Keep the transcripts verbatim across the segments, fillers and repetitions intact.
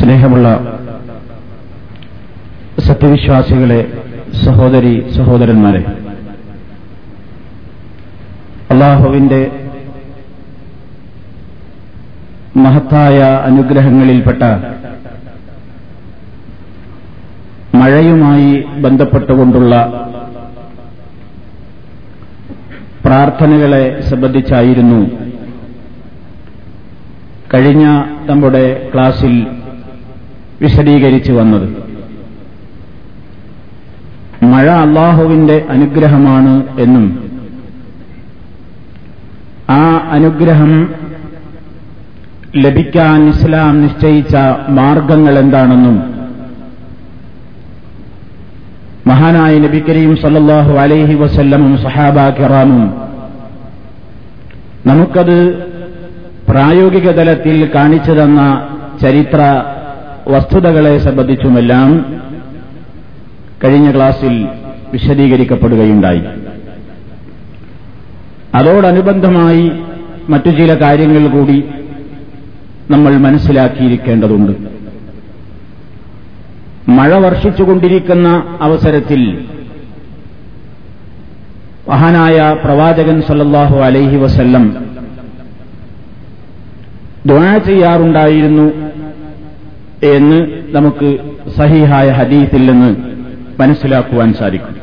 സ്നേഹമുള്ള സത്യവിശ്വാസികളെ, സഹോദരി സഹോദരന്മാരെ, അല്ലാഹുവിന്റെ മഹത്തായ അനുഗ്രഹങ്ങളിൽപ്പെട്ട മഴയുമായി ബന്ധപ്പെട്ടുകൊണ്ടുള്ള പ്രാർത്ഥനകളെ സംബന്ധിച്ചായിരുന്നു കഴിഞ്ഞ നമ്മുടെ ക്ലാസിൽ വിശദീകരിച്ചു വന്നത്. മഴ അല്ലാഹുവിന്റെ അനുഗ്രഹമാണ് എന്നും ആ അനുഗ്രഹം ലഭിക്കാൻ ഇസ്ലാം നിശ്ചയിച്ച മാർഗങ്ങൾ എന്താണെന്നും മഹാനായ നബി കരീം സല്ലല്ലാഹു അലൈഹി വസല്ലമും സഹാബാ കിറാമും നമുക്കത് പ്രായോഗിക തലത്തിൽ കാണിച്ചു തന്ന ചരിത്ര വസ്തുതകളെ സംബന്ധിച്ചുമെല്ലാം കഴിഞ്ഞ ക്ലാസിൽ വിശദീകരിക്കപ്പെടുകയുണ്ടായി. അതോടനുബന്ധമായി മറ്റു ചില കാര്യങ്ങൾ കൂടി നമ്മൾ മനസ്സിലാക്കിയിരിക്കേണ്ടതുണ്ട്. മഴ വർഷിച്ചുകൊണ്ടിരിക്കുന്ന അവസരത്തിൽ മഹാനായ പ്രവാചകൻ സല്ലല്ലാഹു അലൈഹി വസല്ലം ദുആ ചെയ്യാറുണ്ടായിരുന്നു എന്ന് നമുക്ക് സഹീഹായ ഹദീസിൽ നിന്ന് മനസ്സിലാക്കുവാൻ സാധിക്കും.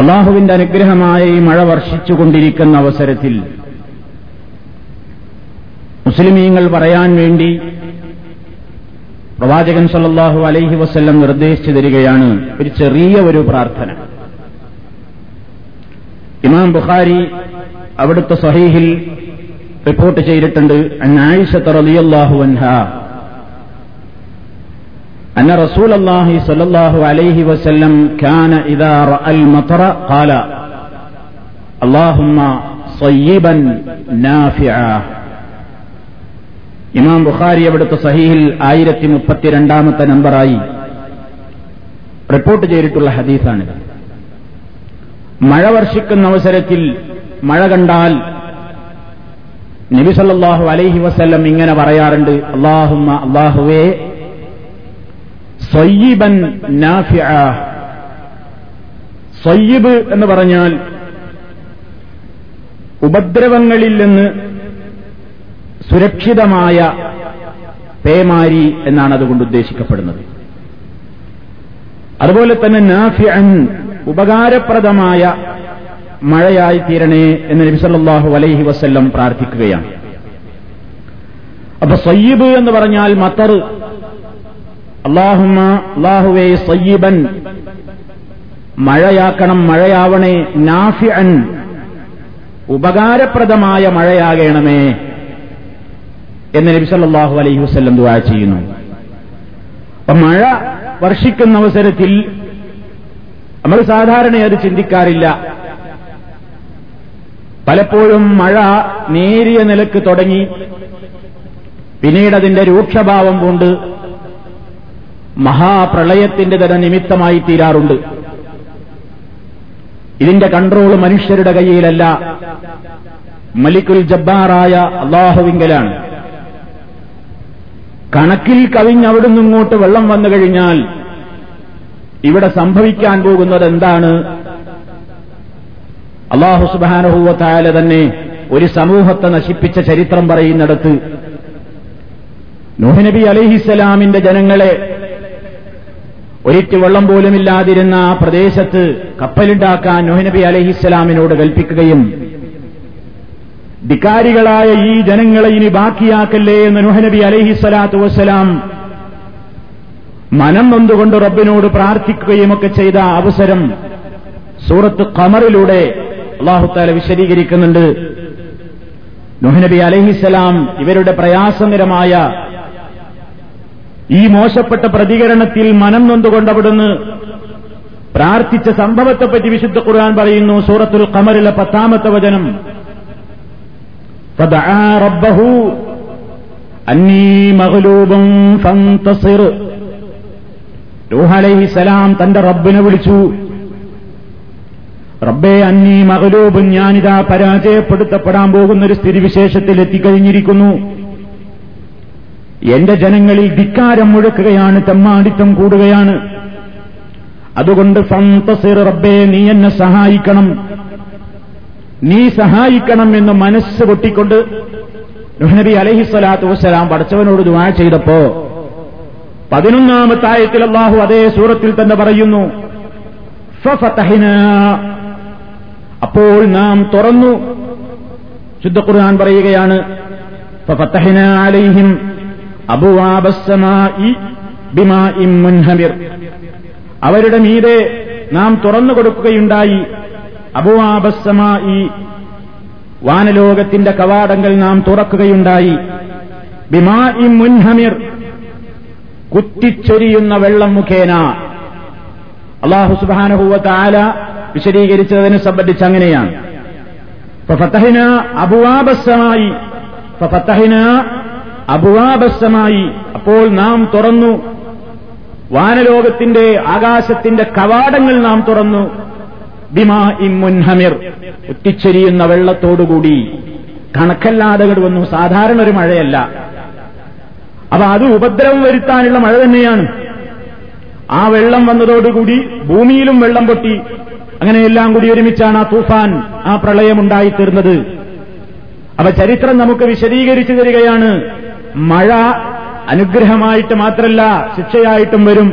അല്ലാഹുവിന്റെ അനുഗ്രഹമായ ഈ മഴ വർഷിച്ചുകൊണ്ടിരിക്കുന്ന അവസരത്തിൽ മുസ്ലിമീങ്ങൾ പറയാൻ വേണ്ടി പ്രവാചകൻ സല്ലല്ലാഹു അലൈഹി വസല്ലം നിർദ്ദേശിച്ചു തരികയാണ് ഒരു ചെറിയ ഒരു പ്രാർത്ഥന. ഇമാം ബുഖാരി അവിടുത്തെ സഹീഹിൽ റിപ്പോർട്ട് ചെയ്തിട്ടുണ്ട്, അൻ ആയിഷ റളിയല്ലാഹു അൻഹാ അന്ന റസൂലുള്ളാഹി സല്ലല്ലാഹു അലൈഹി വസല്ലം കാന ഇദാ റഅൽ മതറ ഖാല അല്ലാഹുമ്മ സയ്യിബൻ നാഫിഅ. ഇമാം ബുഖാരി അവിടുത്തെ സഹീഹിൽ ആയിരത്തി മുപ്പത്തിരണ്ടാമത്തെ നമ്പറായി റിപ്പോർട്ട് ചെയ്തിട്ടുള്ള ഹദീസാണ്. മഴ വർഷിക്കുന്ന അവസരത്തിൽ മഴ കണ്ടാൽ നബി സല്ലല്ലാഹു അലൈഹി വസല്ലം ഇങ്ങനെ പറയാറുണ്ട്, അല്ലാഹുമ്മ അല്ലാഹുവേ സയ്യിബൻ നാഫിഅ. സയ്യിബ് എന്ന് പറഞ്ഞാൽ ഉപദ്രവങ്ങളിൽ നിന്ന് സുരക്ഷിതമായ പേമാരി എന്നാണ് അതുകൊണ്ട് ഉദ്ദേശിക്കപ്പെടുന്നത്. അതുപോലെ തന്നെ നാഫിഅൻ ഉപകാരപ്രദമായ മഴയായി തീരണേ എന്ന് നബി സല്ലല്ലാഹു അലൈഹി വസല്ലം പ്രാർത്ഥിക്കുകയാണ്. അപ്പൊ സയ്യിബ് എന്ന് പറഞ്ഞാൽ മത്തർ. അല്ലാഹുമ്മ അല്ലാഹുവേ സയ്യിബൻ മഴയാക്കണം, മഴയാവണേ, നാഫിഅൻ ഉപകാരപ്രദമായ മഴയാകണമേ എന്ന് നബി സല്ലല്ലാഹു അലൈഹി വസല്ലം ദുആ ചെയ്യുന്നു. അപ്പം മഴ വർഷിക്കുന്ന അവസരത്തിൽ നമ്മൾ സാധാരണയായി അത് ചിന്തിക്കാറില്ല. പലപ്പോഴും മഴ നേരിയ നിലക്ക് തുടങ്ങി പിന്നീട് അതിന്റെ രൂക്ഷഭാവം കൊണ്ട് മഹാപ്രളയത്തിന്റെ തന്നെ നിമിത്തമായി തീരാറുണ്ട്. ഇതിന്റെ കൺട്രോൾ മനുഷ്യരുടെ കയ്യിലല്ല, മലിക്കുൽ ജബ്ബാറായ അല്ലാഹുവിങ്കലാണ്. കണക്കിൽ കവിഞ്ഞവിടുന്ന് ഇങ്ങോട്ട് വെള്ളം വന്നു കഴിഞ്ഞാൽ ഇവിടെ സംഭവിക്കാൻ പോകുന്നത് എന്താണ്? അല്ലാഹു സുബ്ഹാനഹു വ തആല തന്നെ ഒരു സമൂഹത്തെ നശിപ്പിച്ച ചരിത്രം പറയുന്നിടത്ത് നൂഹ് നബി അലൈഹിസ്സലാമിന്റെ ജനങ്ങളെ ഒരിറ്റ് വെള്ളം പോലുമില്ലാതിരുന്ന ആ പ്രദേശത്ത് കപ്പലുണ്ടാക്കാൻ നൂഹ് നബി അലൈഹിസ്സലാമിനോട് കൽപ്പിക്കുകയും ധിക്കാരികളായ ഈ ജനങ്ങളെ ഇനി ബാക്കിയാക്കല്ലേ എന്ന് നൂഹ് നബി അലൈഹിസ്സലാത്തു വസ്സലാം മനം നൊന്തുകൊണ്ട് റബ്ബിനോട് പ്രാർത്ഥിക്കുകയുമൊക്കെ ചെയ്ത അവസരം സൂറത്ത് ഖമറിലൂടെ അല്ലാഹു തആല വിശദീകരിക്കുന്നുണ്ട്. നൂഹ് നബി അലൈഹിസ്സലാം ഇവരുടെ പ്രയാസകരമായ ഈ മോശപ്പെട്ട പ്രതികരണത്തിൽ മനം നൊന്തുകൊണ്ട് അവിടുന്ന് പ്രാർത്ഥിച്ച സംഭവത്തെപ്പറ്റി വിശുദ്ധ ഖുർആൻ പറയുന്നു. സൂറത്തുൽ ഖമറിലെ പത്താമത്തെ വചനം, فدعا ربه أني مغلوب فانتصر. നൂഹ് അലൈഹിസ്സലാം തന്റെ റബ്ബിനെ വിളിച്ചു, റബ്ബേ അന്നീ മഗ്ലൂബുൻ, ഞാനിതാ പരാജയപ്പെടുത്തപ്പെടാൻ പോകുന്നൊരു സ്ഥിതിവിശേഷത്തിൽ എത്തിക്കഴിഞ്ഞിരിക്കുന്നു. എന്റെ ജനങ്ങളിൽ ധിക്കാരം മുഴക്കുകയാണ്, തെമ്മാടിത്തം കൂടുകയാണ്. അതുകൊണ്ട് ഫന്തസിർ റബ്ബേ, നീ എന്നെ സഹായിക്കണം, നീ സഹായിക്കണം എന്ന് മനസ്സ് പൊട്ടിക്കൊണ്ട് നബി അലൈഹിസ്സലാത്തു വസ്സലാം പടച്ചവനോട് ദുആ ചെയ്തപ്പോ പതിനൊന്നാമത്തെ ആയത്തിൽ അല്ലാഹു അതേ സൂറത്തിൽ തന്നെ പറയുന്നു, ഫഫതഹ്നാ, അപ്പോൾ നാം തുറന്നു. ശുദ്ധ ഖുർആൻ പറയുകയാണ്, ഫഫതഹ്നാ അലൈഹിം അബ്വാബസ്സമാഇ ബിമാഇൻ മുൻഹമിർ, അവരുടെ മീതെ നാം തുറന്നു കൊടുക്കുകയുണ്ടായി അബ്വാബസ്സമാഇ, വാനലോകത്തിന്റെ കവാടങ്ങൾ നാം തുറക്കുകയുണ്ടായി, ബിമാഇ മുൻഹമിർ, കുത്തിച്ചൊരിയുന്ന വെള്ളം മുഖേന. അല്ലാഹു സുബ്ഹാനഹു വ തആല വിശദീകരിച്ചതിനെ സംബന്ധിച്ച് അങ്ങനെയാണ്, ഫഫതഹ്നാ അബ്വാബസ്സമായി, ഫഫതഹ്നാ അബ്വാബസ്സമായി, അപ്പോൾ നാം തുറന്നു, വാനലോകത്തിന്റെ ആകാശത്തിന്റെ കവാടങ്ങൾ നാം തുറന്നു, ബിമാഇൻ മുൻഹമിർ, കുത്തിച്ചൊരിയുന്ന വെള്ളത്തോടുകൂടി. കണക്കല്ലാതെ വന്നു, സാധാരണ ഒരു മഴയല്ല, അപ്പൊ അത് ഉപദ്രവം വരുത്താനുള്ള മഴ തന്നെയാണ്. ആ വെള്ളം വന്നതോടുകൂടി ഭൂമിയിലും വെള്ളം പൊട്ടി, അങ്ങനെയെല്ലാം കൂടി ഒരുമിച്ചാണ് ആ തൂഫാൻ, ആ പ്രളയമുണ്ടായിത്തീർന്നത്. അപ്പൊ ചരിത്രം നമുക്ക് വിശദീകരിച്ചു തരികയാണ്, മഴ അനുഗ്രഹമായിട്ട് മാത്രമല്ല ശിക്ഷയായിട്ടും വരും.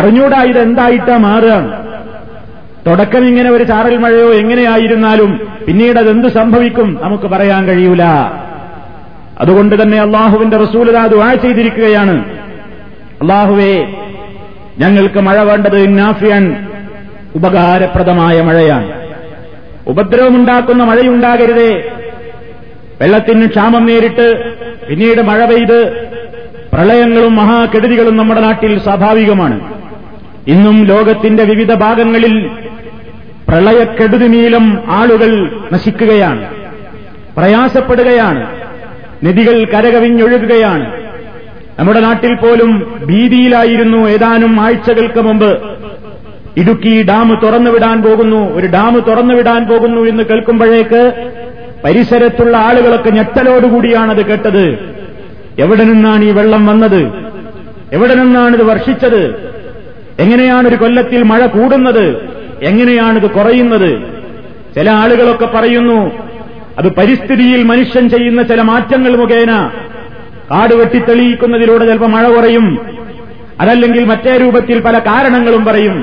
അറിഞ്ഞൂടാ ഇതെന്തായിട്ടാ മാറുക. തുടക്കം ഇങ്ങനെ ഒരു ചാറൽ മഴയോ എങ്ങനെയായിരുന്നാലും പിന്നീട് അതെന്ത് സംഭവിക്കും നമുക്ക് പറയാൻ കഴിയൂല. അതുകൊണ്ട് തന്നെ അള്ളാഹുവിന്റെ റസൂൽ ദുആ ചെയ്തിരിക്കുകയാണ്, അള്ളാഹുവേ ഞങ്ങൾക്ക് മഴ വേണ്ടത് നാഫിയൻ, ഉപകാരപ്രദമായ മഴയാണ്, ഉപദ്രവമുണ്ടാക്കുന്ന മഴയുണ്ടാകരുതേ. വെള്ളത്തിന് ക്ഷാമം നേരിട്ട് പിന്നീട് മഴ പെയ്ത് പ്രളയങ്ങളും മഹാകെടുതികളും നമ്മുടെ നാട്ടിൽ സ്വാഭാവികമാണ്. ഇന്നും ലോകത്തിന്റെ വിവിധ ഭാഗങ്ങളിൽ പ്രളയക്കെടുതി മൂലം ആളുകൾ നശിക്കുകയാണ്, പ്രയാസപ്പെടുകയാണ്, നദികൾ കരകവിഞ്ഞൊഴുകുകയാണ്. നമ്മുടെ നാട്ടിൽ പോലും ഭീതിയിലായിരുന്നു ഏതാനും ആഴ്ചകൾക്ക് മുമ്പ്. ഇടുക്കി ഡാം തുറന്നുവിടാൻ പോകുന്നു, ഒരു ഡാം തുറന്നുവിടാൻ പോകുന്നു എന്ന് കേൾക്കുമ്പോഴേക്ക് പരിസരത്തുള്ള ആളുകളൊക്കെ ഞെട്ടലോടുകൂടിയാണത് കേട്ടത്. എവിടെ നിന്നാണ് ഈ വെള്ളം വന്നത്, എവിടെ നിന്നാണിത് വർഷിച്ചത്, എങ്ങനെയാണൊരു കൊല്ലത്തിൽ മഴ കൂടുന്നത്, എങ്ങനെയാണിത് കുറയുന്നത്. ചില ആളുകളൊക്കെ പറയുന്നു അത് പരിസ്ഥിതിയിൽ മനുഷ്യൻ ചെയ്യുന്ന ചില മാറ്റങ്ങൾ മുഖേന, കാട് വെട്ടിത്തെളിയിക്കുന്നതിലൂടെ ചിലപ്പോൾ മഴ കുറയും, അതല്ലെങ്കിൽ മറ്റേ രൂപത്തിൽ പല കാരണങ്ങളും പറയും.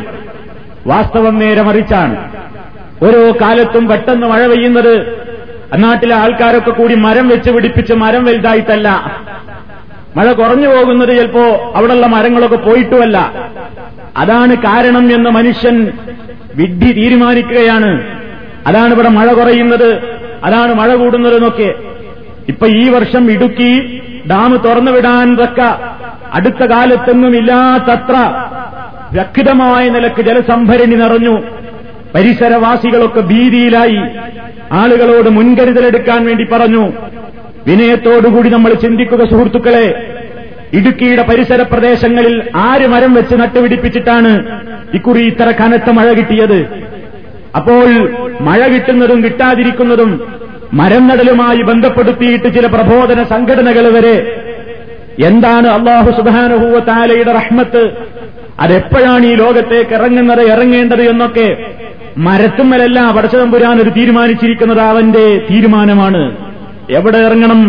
വാസ്തവം നേരെ മറിച്ചാണ്. ഓരോ കാലത്തും പെട്ടെന്ന് മഴ പെയ്യുന്നത് അന്നാട്ടിലെ ആൾക്കാരൊക്കെ കൂടി മരം വെച്ച് പിടിപ്പിച്ച് മരം വലുതായിട്ടല്ല. മഴ കുറഞ്ഞു പോകുന്നത് ചിലപ്പോ അവിടെയുള്ള മരങ്ങളൊക്കെ പോയിട്ടുമല്ല. അതാണ് കാരണം എന്ന് മനുഷ്യൻ വിഡ്ഢി തീരുമാനിക്കുകയാണ്. അതാണ് ഇവിടെ മഴ കുറയുന്നത്, അതാണ് മഴ കൂടുന്നതെന്നൊക്കെ. ഇപ്പൊ ഈ വർഷം ഇടുക്കി ഡാം തുറന്നുവിടാൻ തക്ക അടുത്ത കാലത്തൊന്നും ഇല്ലാത്തത്ര വ്യക്തമായ നിലക്ക് ജലസംഭരണി നിറഞ്ഞു. പരിസരവാസികളൊക്കെ ഭീതിയിലായി. ആളുകളോട് മുൻകരുതലെടുക്കാൻ വേണ്ടി പറഞ്ഞു. വിനയത്തോടുകൂടി നമ്മൾ ചിന്തിക്കുക സുഹൃത്തുക്കളെ, ഇടുക്കിയുടെ പരിസര പ്രദേശങ്ങളിൽ ആര് മരം വെച്ച് നട്ടുപിടിപ്പിച്ചിട്ടാണ് ഇക്കുറി ഇത്ര കനത്ത മഴ കിട്ടിയത്? അപ്പോൾ മഴ കിട്ടുന്നതും കിട്ടാതിരിക്കുന്നതും മരം നടലുമായി ബന്ധപ്പെടുത്തിയിട്ട് ചില പ്രബോധന സംഘടനകൾ വരെ. എന്താണ് അല്ലാഹു സുബ്ഹാനഹു വ തആലയുടെ റഹ്മത്ത്, അതെപ്പോഴാണ് ഈ ലോകത്തേക്ക് ഇറങ്ങുന്നത്, ഇറങ്ങേണ്ടത് എന്നൊക്കെ മരത്തുമ്മലല്ല പടച്ചതമ്പുരാൻ ഒരു തീരുമാനിച്ചിരിക്കുന്നത്. അവന്റെ തീരുമാനമാണ് എവിടെ ഇറങ്ങണം,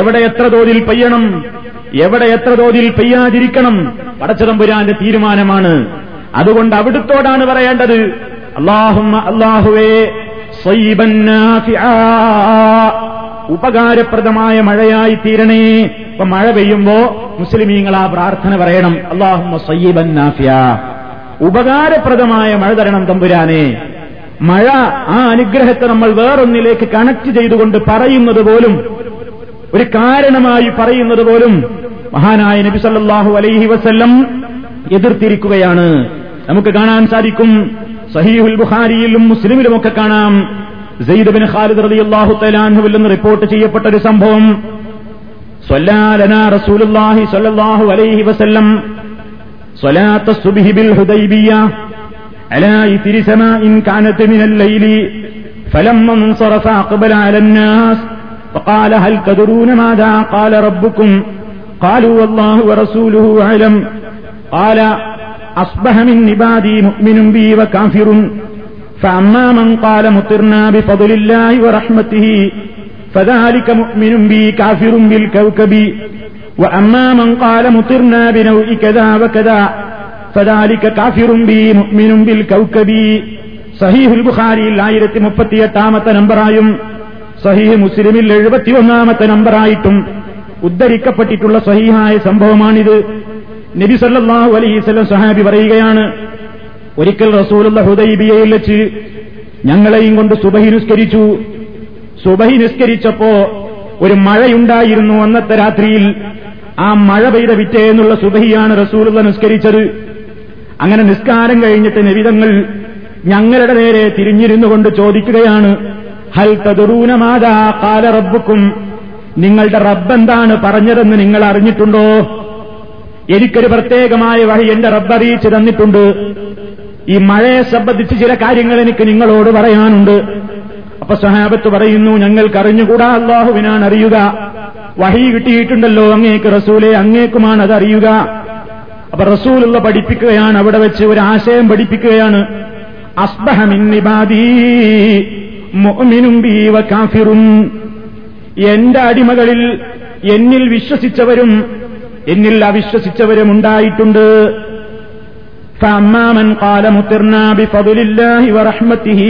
എവിടെ എത്ര തോതിൽ പെയ്യണം, എവിടെ എത്ര തോതിൽ പെയ്യാതിരിക്കണം. പടച്ചതമ്പുരാന്റെ തീരുമാനമാണ്. അതുകൊണ്ട് അവിടുത്തോടാണ് പറയേണ്ടത്, അല്ലാഹുമ്മ അല്ലാഹുവേ സ്വൈബൻ നാഫിആ, ഉപകാരപ്രദമായ മഴയായി തീരണേ. ഇപ്പൊ മഴ പെയ്യുമ്പോ മുസ്ലിമീങ്ങൾ ആ പ്രാർത്ഥന പറയണം, അല്ലാഹുമ്മ സ്വൈബൻ നാഫിആ, ഉപകാരപ്രദമായ മഴ തരണം തമ്പുരാനെ. മഴ, ആ അനുഗ്രഹത്തെ നമ്മൾ വേറൊന്നിലേക്ക് കണക്ട് ചെയ്തുകൊണ്ട് പറയുന്നത് പോലും, ഒരു കാരണമായി പറയുന്നത് പോലും മഹാനായ നബി സല്ലല്ലാഹു അലൈഹി വസല്ലം എതിർത്തിരിക്കുകയാണ്. നമുക്ക് കാണാൻ സാധിക്കും, സഹീഹുൽ ബുഖാരിയിലും മുസ്ലിമിലുമൊക്കെ കാണാം, സയ്യിദ് ബിൻ ഖാലിദ് റളിയല്ലാഹു തആല അൻഹുവിൽ നിന്ന് റിപ്പോർട്ട് ചെയ്യപ്പെട്ട ഒരു സംഭവം. സ്വല്ലാ ലനാ റസൂലുള്ളാഹി സ്വല്ലല്ലാഹു അലൈഹി വസല്ലം സ്വലാത്ത് സുബ്ഹി ബിൽ ഹുദൈബിയ്യ അലാ ഇത്രി സമാഇൻ കാനത് മിനൽ ലൈലി ഫലമ്മ മുൻസറഫ അഖ്ബല അലന്നാസ് فقال هل تدرون ماذا قال ربكم قالوا والله ورسوله أعلم قال أصبح من عبادي مؤمن بي وكافر فأما من قال مطرنا بفضل الله ورحمته فذلك مؤمن بي كافر بالكوكب وأما من قال مطرنا بنوء كذا وكذا فذلك كافر بي مؤمن بالكوكب സഹീഹ് ബുഖാരിയിൽ ആയിരത്തി മുപ്പത്തിയെട്ടാമത്തെ നമ്പറായും സഹീഹ് മുസ്ലിമിൽ എഴുപത്തി ഒന്നാമത്തെ നമ്പറായിട്ടും ഉദ്ധരിക്കപ്പെട്ടിട്ടുള്ള സഹീഹായ സംഭവമാണിത്. നബി സല്ലല്ലാഹു അലൈഹി വസല്ലം സഹാബി പറയുകയാണ്, ഒരിക്കൽ റസൂലുള്ള ഹുദൈബിയയിൽ വെച്ച് ഞങ്ങളെയും കൊണ്ട് സുബഹി നിസ്കരിച്ചു. സുബഹി നിസ്കരിച്ചപ്പോ ഒരു മഴയുണ്ടായിരുന്നു അന്നത്തെ രാത്രിയിൽ. ആ മഴ പെയ്ത പിറ്റേന്നുള്ള സുബഹിയാണ് റസൂലുള്ള നിസ്കരിച്ചത്. അങ്ങനെ നിസ്കാരം കഴിഞ്ഞിട്ട് നബി തങ്ങൾ ഞങ്ങളുടെ നേരെ തിരിഞ്ഞിരുന്നു കൊണ്ട് ചോദിക്കുകയാണ്, ഹൽ തദറൂന മാദാ ഖാല റബ്ബുക്കും, നിങ്ങളുടെ റബ്ബ് എന്താണ് പറഞ്ഞതെന്ന് നിങ്ങൾ അറിഞ്ഞിട്ടുണ്ടോ? എനിക്കൊരു പ്രത്യേകമായ വഹി എന്റെ റബ്ബ് അറിയിച്ചു തന്നിട്ടുണ്ട്. ഈ മഴയെ സംബന്ധിച്ച് ചില കാര്യങ്ങൾ എനിക്ക് നിങ്ങളോട് പറയാനുണ്ട്. അപ്പൊ സഹാബത്ത് പറയുന്നു, ഞങ്ങൾക്കറിഞ്ഞുകൂടാ, അള്ളാഹുവിനാണ് അറിയുക. വഹി കിട്ടിയിട്ടുണ്ടല്ലോ അങ്ങേക്ക് റസൂലെ, അങ്ങേക്കുമാണ് അത് അറിയുക. അപ്പൊ റസൂലുള്ള പഠിപ്പിക്കുകയാണ്, അവിടെ വെച്ച് ഒരു ആശയം പഠിപ്പിക്കുകയാണ്, അസ്ബഹ മിൻ ഇബാദി മുഅ്മിനും ബി വകാഫിറുൻ, എന്റെ അടിമകളിൽ എന്നിൽ വിശ്വസിച്ചവരും എന്നിൽ അവിശ്വസിച്ചവരും ഉണ്ടായിട്ടുണ്ട്. ഫഅമ്മാ മൻ ഖാല മുതിർനാ ബിഫദ്ലില്ലാഹി വറഹ്മതിഹി,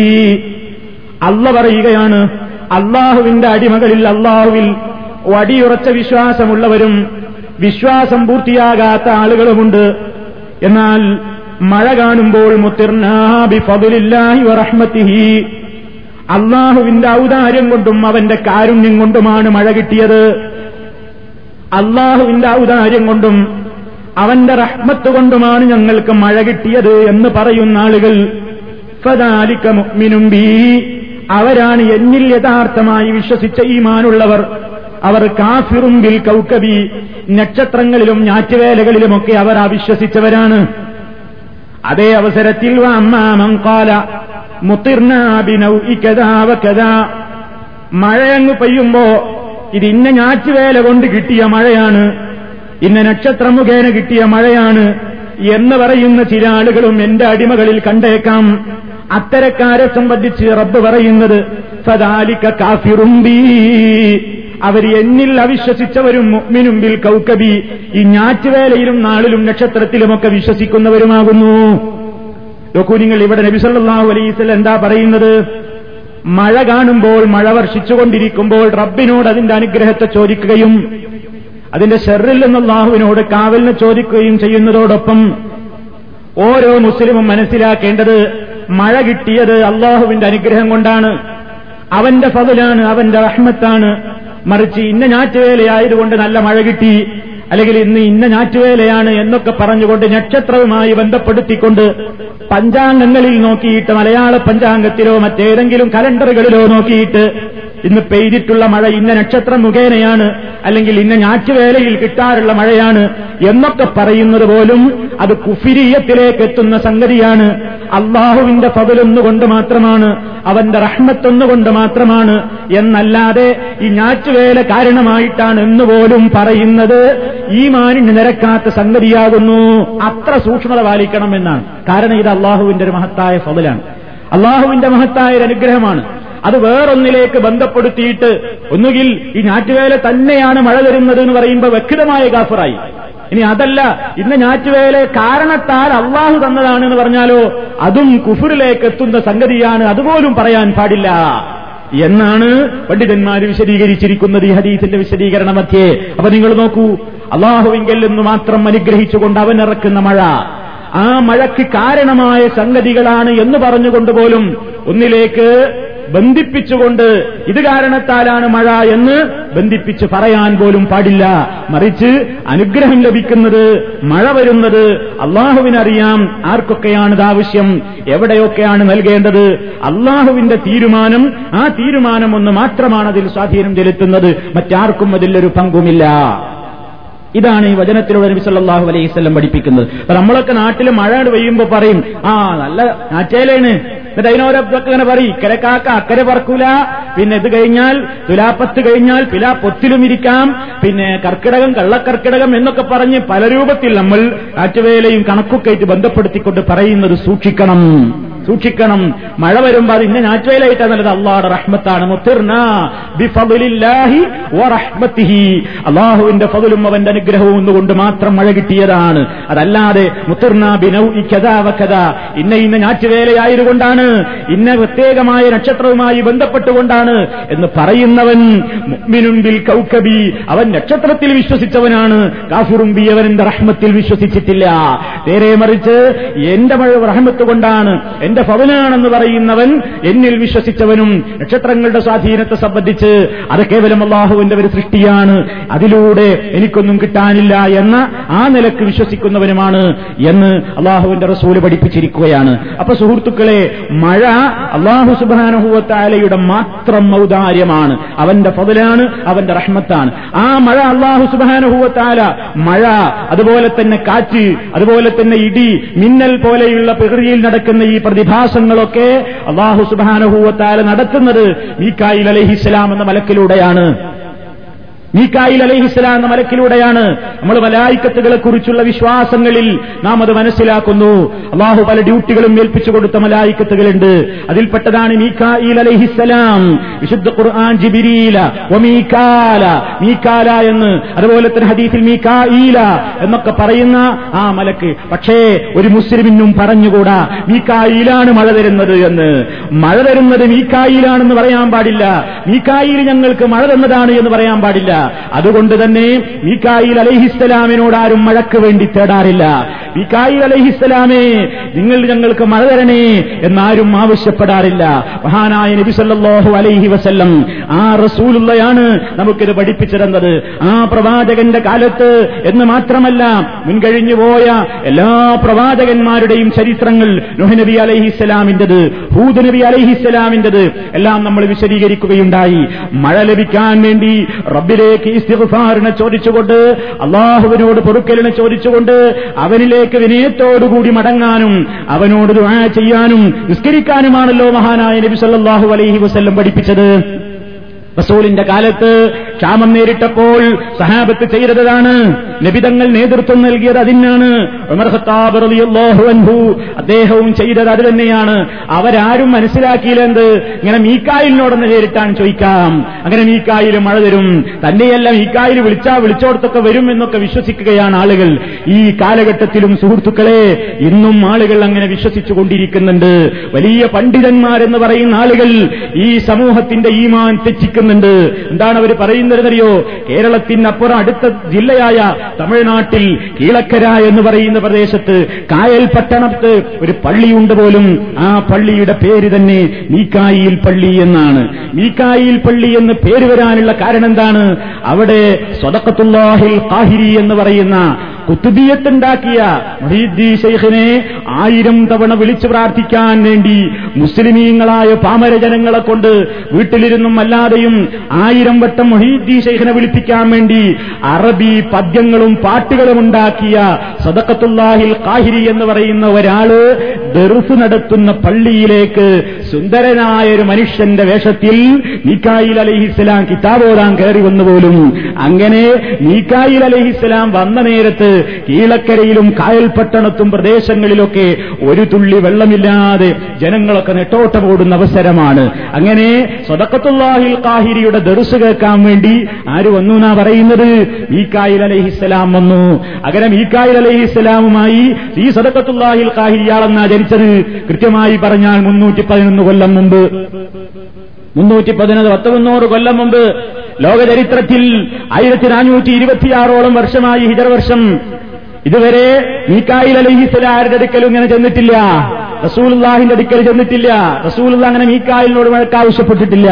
അല്ലാഹ് പറയുകയാണ്, അല്ലാഹുവിന്റെ അടിമകളിൽ അല്ലാഹുവിൽ വടിയുറച്ച വിശ്വാസമുള്ളവരും വിശ്വാസം പൂർത്തിയാകാത്ത ആളുകളുമുണ്ട്. എന്നാൽ മഴ കാണുമ്പോൾ മുതിർനാ ബിഫദ്ലില്ലാഹി വറഹ്മതിഹി, അല്ലാഹുവിന്റെ ഔദാര്യം കൊണ്ടും അവന്റെ കാരുണ്യം കൊണ്ടുമാണ് മഴ കിട്ടിയത്. അല്ലാഹുവിന്റെ ഔദാര്യം കൊണ്ടും അവന്റെ റഹ്മത്ത് കൊണ്ടുമാണ് ഞങ്ങൾക്ക് മഴ കിട്ടിയത് എന്ന് പറയുന്ന ആളുകൾ ഫദാലിക മുഅ്മിനും ബി, അവരാണ് എന്നിൽ യഥാർത്ഥമായി വിശ്വസിച്ച ഈമാനുള്ളവർ. അവർ കാഫിറും ബിൽ കൗകബി, നക്ഷത്രങ്ങളിലും ഞാറ്റുവേലകളിലുമൊക്കെ അവർ അവിശ്വസിച്ചവരാണ്. അതേ അവസരത്തിൽ വഅമ്മാ മൻ ഖാല മുതിർനാ ബിനൗഇ കദാ വകദാ, മഴയങ്ങ് പെയ്യുമ്പോ ഇത് ഇന്ന ഞാറ്റുവേല കൊണ്ട് കിട്ടിയ മഴയാണ്, ഇന്ന നക്ഷത്രം മുഖേന കിട്ടിയ മഴയാണ് എന്ന് പറയുന്ന ചില ആളുകളും എന്റെ അടിമകളിൽ കണ്ടേക്കാം. അത്തരക്കാരെ സംബന്ധിച്ച് റബ്ബ് പറയുന്നത് ഫദാലിക കാഫിറും ബി, അവർ എന്നിൽ അവിശ്വസിച്ചവരും മുഅ്മിനും ബിൽ കൗകബി, ഈ ഞാറ്റുവേലയിലും നാളിലും നക്ഷത്രത്തിലുമൊക്കെ വിശ്വസിക്കുന്നവരുമാകുന്നു. നോക്കൂ നിങ്ങൾ, ഇവിടെ നബി സല്ലല്ലാഹു അലൈഹി വസല്ലം എന്താ പറയുന്നത്? മഴ കാണുമ്പോൾ, മഴ വർഷിച്ചുകൊണ്ടിരിക്കുമ്പോൾ റബ്ബിനോട് അതിന്റെ അനുഗ്രഹത്തെ ചോദിക്കുകയും അതിന്റെ ശർറിൽ നിന്ന് അല്ലാഹുവിനോട് കാവലിനെ ചോദിക്കുകയും ചെയ്യുന്നതോടൊപ്പം ഓരോ മുസ്ലിമും മനസ്സിലാക്കേണ്ടത്, മഴ കിട്ടിയത് അല്ലാഹുവിന്റെ അനുഗ്രഹം കൊണ്ടാണ്, അവന്റെ ഫദ്ലാണ്, അവന്റെ റഹ്മത്താണ്. മറിച്ച് ഇന്ന ഞാറ്റുവേലയായതുകൊണ്ട് നല്ല മഴ കിട്ടി, അല്ലെങ്കിൽ ഇന്ന് ഇന്ന ഞാറ്റുവേലയാണ് എന്നൊക്കെ പറഞ്ഞുകൊണ്ട് നക്ഷത്രവുമായി ബന്ധപ്പെടുത്തിക്കൊണ്ട് പഞ്ചാംഗങ്ങളിൽ നോക്കിയിട്ട്, മലയാള പഞ്ചാംഗത്തിലോ മറ്റേതെങ്കിലും കലണ്ടറുകളിലോ നോക്കിയിട്ട് ഇന്ന് പെയ്തിട്ടുള്ള മഴ ഇന്ന നക്ഷത്രം മുഖേനയാണ്, അല്ലെങ്കിൽ ഇന്ന ഞാറ്റുവേലയിൽ കിട്ടാറുള്ള മഴയാണ് എന്നൊക്കെ പറയുന്നത് പോലും അത് കുഫിരിയത്തിലേക്ക് എത്തുന്ന സംഗതിയാണ്. അള്ളാഹുവിന്റെ ഫദ്ലൊന്നുകൊണ്ട് മാത്രമാണ്, അവന്റെ റഹ്മത്തൊന്നുകൊണ്ട് മാത്രമാണ് എന്നല്ലാതെ ഈ ഞാറ്റുവേല കാരണമായിട്ടാണ് എന്നുപോലും പറയുന്നത് ഈമാനിന് നിരക്കാത്ത സംഗതിയാകുന്നു. അത്ര സൂക്ഷ്മത പാലിക്കണം എന്നാണ്. കാരണം ഇത് അള്ളാഹുവിന്റെ ഒരു മഹത്തായ ഫദ്ലാണ്, അള്ളാഹുവിന്റെ മഹത്തായ ഒരു അനുഗ്രഹമാണ്. അത് വേറൊന്നിലേക്ക് ബന്ധപ്പെടുത്തിയിട്ട് ഒന്നുകിൽ ഈ ഞാറ്റുവേല തന്നെയാണ് മഴ തരുന്നത് എന്ന് പറയുമ്പോൾ വ്യക്തമായ കാഫിറായി. ഇനി അതല്ല, ഇന്ന് ഞാറ്റുവേല കാരണത്താൽ അള്ളാഹു തന്നതാണെന്ന് പറഞ്ഞാലോ അതും കുഫുറിലേക്ക് എത്തുന്ന സംഗതിയാണ്, അതുപോലും പറയാൻ പാടില്ല എന്നാണ് പണ്ഡിതന്മാർ വിശദീകരിച്ചിരിക്കുന്നത് ഈ ഹദീസിന്റെ വിശദീകരണം മധ്യേ. അപ്പൊ നിങ്ങൾ നോക്കൂ, അള്ളാഹുവിങ്കിൽ നിന്ന് മാത്രം അനുഗ്രഹിച്ചുകൊണ്ട് അവനിറക്കുന്ന മഴ, ആ മഴയ്ക്ക് കാരണമായ സംഗതികളാണ് എന്ന് പറഞ്ഞുകൊണ്ട് പോലും ഒന്നിലേക്ക് ബന്ധിപ്പിച്ചുകൊണ്ട് ഇത് കാരണത്താലാണ് മഴ എന്ന് ബന്ധിപ്പിച്ച് പറയാൻ പോലും പാടില്ല. മറിച്ച് അനുഗ്രഹം ലഭിക്കുന്നത്, മഴ വരുന്നത് അള്ളാഹുവിനറിയാം, ആർക്കൊക്കെയാണിത് ആവശ്യം, എവിടെയൊക്കെയാണ് നൽകേണ്ടത്. അള്ളാഹുവിന്റെ തീരുമാനം, ആ തീരുമാനം ഒന്ന് മാത്രമാണ് അതിൽ സ്വാധീനം ചെലുത്തുന്നത്, മറ്റാർക്കും അതിലൊരു പങ്കുമില്ല. ഇതാണ് ഈ വചനത്തിലൂടെ നബി സല്ലല്ലാഹു അലൈഹി വസല്ലം പഠിപ്പിക്കുന്നത്. നമ്മളൊക്കെ നാട്ടിൽ മഴ പെയ്യുമ്പോൾ പറയും, ആ നല്ല ഞാറ്റേലാണ്, എന്നിട്ട് അതിനോരൊക്കെ അങ്ങനെ പറയും ഇക്കരെ കാക്ക അക്കരെ പറക്കൂല. പിന്നെ ഇത് കഴിഞ്ഞാൽ തുലാപ്പത്ത് കഴിഞ്ഞാൽ പിലാ പൊത്തിലും ഇരിക്കാം, പിന്നെ കർക്കിടകം കള്ളക്കർക്കിടകം എന്നൊക്കെ പറഞ്ഞ് പല രൂപത്തിൽ നമ്മൾ ആറ്റുവേലയും കണക്കൊക്കെ ആയിട്ട് ബന്ധപ്പെടുത്തിക്കൊണ്ട് പറയുന്നത് സൂക്ഷിക്കണം സൂക്ഷിക്കണം. മഴ വരുമ്പോ അത് ഇന്ന ഞാറ്റുവേലായിട്ടാണ് നല്ലത്, അള്ളാഹുടെ റഹ്മത്താണ്. മുതിർന ബിഫളില്ലാഹി വറഹ്മത്തിഹി, അള്ളാഹുവിന്റെ ഫളും അവന്റെ അനുഗ്രഹവും ഒന്നുകൊണ്ട് മാത്രം മഴ കിട്ടിയതാണ്. അതല്ലാതെ മുതിർന ബിനൗഇ കദാ വകദ, ഇന്ന ഇന്ന ഞാറ്റുവേലയായതുകൊണ്ടാണ്, ഇന്ന പ്രത്യേകമായ നക്ഷത്രവുമായി ബന്ധപ്പെട്ടുകൊണ്ടാണ് എന്ന് പറയുന്നവൻ മുഅ്മിനുൻ ബിൽ കൗകബി, അവൻ നക്ഷത്രത്തിൽ വിശ്വസിച്ചവനാണ്. കാഫിറും ബി, അവന്റെ റഹ്മത്തിൽ വിശ്വസിച്ചിട്ടില്ല. നേരെ മറിച്ച് എന്റെ മഴ റഹ്മത്ത് കൊണ്ടാണ്, എന്റെ ഫവനാണെന്ന് പറയുന്നവൻ എന്നിൽ വിശ്വസിച്ചവനും നക്ഷത്രങ്ങളുടെ സ്വാധീനത്തെ സംബന്ധിച്ച് അത് കേവലം അള്ളാഹുവിന്റെ ഒരു സൃഷ്ടിയാണ്, അതിലൂടെ എനിക്കൊന്നും കിട്ടാനില്ല എന്ന ആ നിലക്ക് വിശ്വസിക്കുന്നവനുമാണ് എന്ന് അള്ളാഹുവിന്റെ റസൂല് പഠിപ്പിച്ചിരിക്കുകയാണ്. അപ്പൊ സുഹൃത്തുക്കളെ, മഴ അള്ളാഹു സുബ്ഹാനഹു വ തആലയുടെ മാത്രം ഔദാര്യമാണ്, അവന്റെ ഫവലാണ്, അവന്റെ റഹ്മത്താണ്. ആ മഴ അള്ളാഹു സുബ്ഹാനഹു വ തആല മഴ, അതുപോലെ തന്നെ കാറ്റ്, അതുപോലെ തന്നെ ഇടി മിന്നൽ പോലെയുള്ള പ്രകൃതിയിൽ നടക്കുന്ന ഈ പ്രതിഭാസങ്ങളൊക്കെ അല്ലാഹു സുബ്ഹാനഹു വ തആല നടത്തുന്നത് മീകായിൽ അലൈഹിസ്സലാം എന്ന മലക്കിലൂടെയാണ്. മീകായിൽ അലൈഹിസ്സലാം എന്ന മലക്കിലൂടെയാണ്. നമ്മൾ മലായിക്കത്തുകളെ കുറിച്ചുള്ള വിശ്വാസങ്ങളിൽ നാം അത് മനസ്സിലാക്കുന്നു. അള്ളാഹു പല ഡ്യൂട്ടികളും ഏൽപ്പിച്ചു കൊടുത്ത മലായിക്കത്തുകളുണ്ട്, അതിൽപ്പെട്ടതാണ് മീകായിൽ അലൈഹിസ്സലാം. വിശുദ്ധ ഖുർആൻ ജിബ്രീല വ മീകാല മീകാല എന്ന്, അതുപോലെ തന്നെ ഹദീസിൽ മീകായില എന്നൊക്കെ പറയുന്ന ആ മലക്ക്. പക്ഷേ ഒരു മുസ്ലിമിനും പറഞ്ഞുകൂടാ മീകായിലാണ് മഴ തരുന്നത് എന്ന്. മഴ തരുന്നത് മീകായിലാണെന്ന് പറയാൻ പാടില്ല, മീകായിൽ ഞങ്ങൾക്ക് മഴ തന്നതാണ് എന്ന് പറയാൻ പാടില്ല. അതുകൊണ്ട് തന്നെ മീകായിൽ അലൈഹിസ്സലാമിനോട് ആരും മഴക്ക് വേണ്ടി തേടാറില്ല. മീകായിൽ അലൈഹിസ്സലാമേ നിങ്ങൾ ഞങ്ങൾക്ക് മഴ തരണേ എന്നാരും ആവശ്യപ്പെടാറില്ല. മഹാനായ നബി സല്ലല്ലാഹു അലൈഹി വസല്ലം, ആ റസൂലുള്ളയാണ് നമുക്കിത് പഠിപ്പിച്ചു തന്നത്. ആ പ്രവാചകന്റെ കാലത്ത് എന്ന് മാത്രമല്ല, മുൻകഴിഞ്ഞു പോയ എല്ലാ പ്രവാചകന്മാരുടെയും ചരിത്രങ്ങൾ, നൂഹ് നബി അലൈഹിസ്സലാമിന്റേത്, ഹൂദ് നബി അലൈഹിസ്സലാമിന്റേത് എല്ലാം നമ്മൾ വിശദീകരിക്കുകയുണ്ടായി. മഴ ലഭിക്കാൻ വേണ്ടി റബ്ബിലേക്ക് ഇസ്തിഗ്ഫാറിനെ ചോദിച്ചുകൊണ്ട്, അള്ളാഹുവിനോട് പൊറുക്കലിനെ ചോദിച്ചുകൊണ്ട്, അവനിലേക്ക് വിനയത്തോടുകൂടി മടങ്ങാനും അവനോട് ദുആ ചെയ്യാനും നിസ്കരിക്കാനുമാണല്ലോ മഹാനായ നബി സല്ലല്ലാഹു അലൈഹി വസല്ലം പഠിപ്പിച്ചത്. റസൂലിന്റെ കാലത്ത് ക്ഷാമം നേരിട്ടപ്പോൾ സഹാബത്ത് ചെയ്തതാണ്, നബിതങ്ങൾ നേതൃത്വം നൽകിയത് അതിനാണ്. ഉമർ ഖത്താബ് റളിയല്ലാഹു അൻഹു അദ്ദേഹവും ചെയ്തത് അത് തന്നെയാണ്. അവരാരും മനസ്സിലാക്കിയില്ലെന്ത്, ഇങ്ങനെ മീകായിലിനോടൊന്ന് നേരിട്ടാൻ ചോദിക്കാം, അങ്ങനെ മീകായിൽ മഴ തരും, തന്നെയല്ല മീകായിൽ വിളിച്ചാ വിളിച്ചോടത്തൊക്കെ വരും എന്നൊക്കെ വിശ്വസിക്കുകയാണ് ആളുകൾ ഈ കാലഘട്ടത്തിലും. സുഹൃത്തുക്കളെ, ഇന്നും ആളുകൾ അങ്ങനെ വിശ്വസിച്ചു കൊണ്ടിരിക്കുന്നുണ്ട്. വലിയ പണ്ഡിതന്മാരെന്ന് പറയുന്ന ആളുകൾ ഈ സമൂഹത്തിന്റെ ഈമാൻ തെറ്റിക്കുന്നുണ്ട്. എന്താണ് അവർ പറയുന്നത്? യോ കേരളത്തിനപ്പുറം അടുത്ത ജില്ലയായ തമിഴ്നാട്ടിൽ കീഴക്കര എന്ന് പറയുന്ന പ്രദേശത്ത് കായൽ പട്ടണത്ത് ഒരു പള്ളിയുണ്ട് പോലും. ആ പള്ളിയുടെ പേര് തന്നെ മീകായിൽ പള്ളി എന്നാണ്. മീകായിൽ പള്ളി എന്ന് പേര് വരാനുള്ള കാരണം എന്താണ്? അവിടെ സ്വദഖത്തുല്ലാഹിൽ ഖാഹിരി എന്ന് പറയുന്ന കുത്തുബിയത്തുണ്ടാക്കിയ മുഹീദ്ദീൻ ശൈഖിനെ ആയിരം തവണ വിളിച്ചു പ്രാർത്ഥിക്കാൻ വേണ്ടി മുസ്ലിമീങ്ങളായ പാമര ജനങ്ങളെ കൊണ്ട് വീട്ടിലിരുന്നും അല്ലാതെയും ആയിരം വട്ടം മുഹീദ്ദീൻ ശൈഖിനെ വിളിപ്പിക്കാൻ വേണ്ടി അറബി പദ്യങ്ങളും പാട്ടുകളും ഉണ്ടാക്കിയ സദഖത്തുല്ലാഹിൽ ഖാഹിരി എന്ന് പറയുന്ന ഒരാള് ദർസ് നടത്തുന്ന പള്ളിയിലേക്ക് സുന്ദരനായ ഒരു മനുഷ്യന്റെ വേഷത്തിൽ മീകായിൽ അലൈഹിസ്സലാം കിതാബോദാൻ കയറി വന്നുപോലും. അങ്ങനെ മീകായിൽ അലൈഹിസ്സലാം വന്ന നേരത്ത് കീഴക്കരയിലും കായൽപട്ടണത്തും പ്രദേശങ്ങളിലൊക്കെ ഒരു തുള്ളി വെള്ളമില്ലാതെ ജനങ്ങളൊക്കെ നെട്ടോട്ടമോടുന്ന അവസരമാണ്. അങ്ങനെ സദഖത്തുല്ലാഹിൽ ഖാഹിരിയുടെ ദർസ് കേൾക്കാൻ വേണ്ടി ആര് വന്നു എന്നാ പറയുന്നത്? മീകായിൽ അലൈഹിസ്സലാം വന്നു. അങ്ങനെ മീകായിൽ അലൈഹിസ്സലാമുമായി ഈ സദഖത്തുല്ലാഹിൽ ഖാഹിരിയാളെന്നാ ജനിച്ചത് കൃത്യമായി പറഞ്ഞാൽ മുന്നൂറ്റി പതിനൊന്ന് കൊല്ലം മുമ്പ്, മുന്നൂറ്റി പതിനൊന്ന് പത്ത് മുന്നൂറ് കൊല്ലം മുമ്പ്. ലോകചരിത്രത്തിൽ ആയിരത്തി നാനൂറ്റി ഇരുപത്തിയാറോളം വർഷമായി ഹിജറ വർഷം. ഇതുവരെ മീകായിൽ അലൈഹിസ്സലാം ആരുടെ അടുക്കലും ഇങ്ങനെ ചെന്നിട്ടില്ല, റസൂലുള്ളാഹിന്റെ അടുക്കൽ ചെന്നിട്ടില്ല. റസൂലുള്ള അങ്ങനെ മീകായിലിനോട് വഴക്കാവശ്യപ്പെട്ടിട്ടില്ല.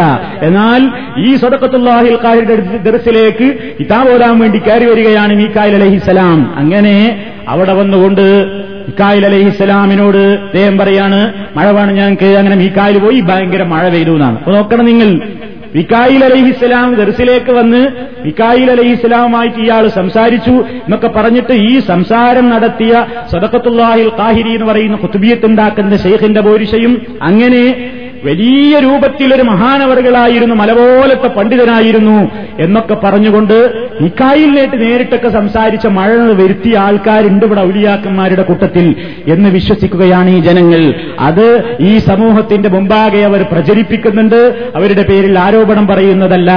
എന്നാൽ ഈ സദഖത്തുല്ലാഹിൽ ഖാഹിരിയുടെ ദർസിലേക്ക് കിതാബ് ഓതാൻ വേണ്ടി കയറി വരികയാണ് മീകായിൽ അലൈഹിസ്സലാം. അങ്ങനെ അവിടെ വന്നുകൊണ്ട് മീകായിൽ അലൈഹിസ്സലാമിനോട് അദ്ദേഹം പറയാണ്, മഴ വേണം ഞങ്ങൾക്ക്. അങ്ങനെ മീകായിൽ പോയി ഭയങ്കര മഴ പെയ്തു എന്നാണ്. നോക്കണം നിങ്ങൾ, മികായിൽ അലൈഹിസ്സലാം ദർസിലേക്ക് വന്ന് മികായിൽ അലൈഹിസ്സലാമുമായിട്ട് ഇയാൾ സംസാരിച്ചു എന്നൊക്കെ പറഞ്ഞിട്ട് ഈ സംസാരം നടത്തിയ സദഖത്തുല്ലാഹിൽ ഖാഹിരി എന്ന് പറയുന്ന ഖുതുബിയത്തുണ്ടാക്കുന്ന ശൈഖിന്റെ പോരിശയും അങ്ങനെ വലിയ രൂപത്തിലൊരു മഹാനവറുകളായിരുന്നു, മലപോലത്തെ പണ്ഡിതനായിരുന്നു എന്നൊക്കെ പറഞ്ഞുകൊണ്ട് നിക്കായിലിനേട്ട് നേരിട്ടൊക്കെ സംസാരിച്ച മഴ വരുത്തിയ ആൾക്കാരുണ്ട് ഇവിടെ ഔലിയാക്കന്മാരുടെ കൂട്ടത്തിൽ എന്ന് വിശ്വസിക്കുകയാണ് ഈ ജനങ്ങൾ. അത് ഈ സമൂഹത്തിന്റെ മുമ്പാകെ അവർ പ്രചരിപ്പിക്കുന്നുണ്ട്. അവരുടെ പേരിൽ ആരോപണം പറയുന്നതല്ല.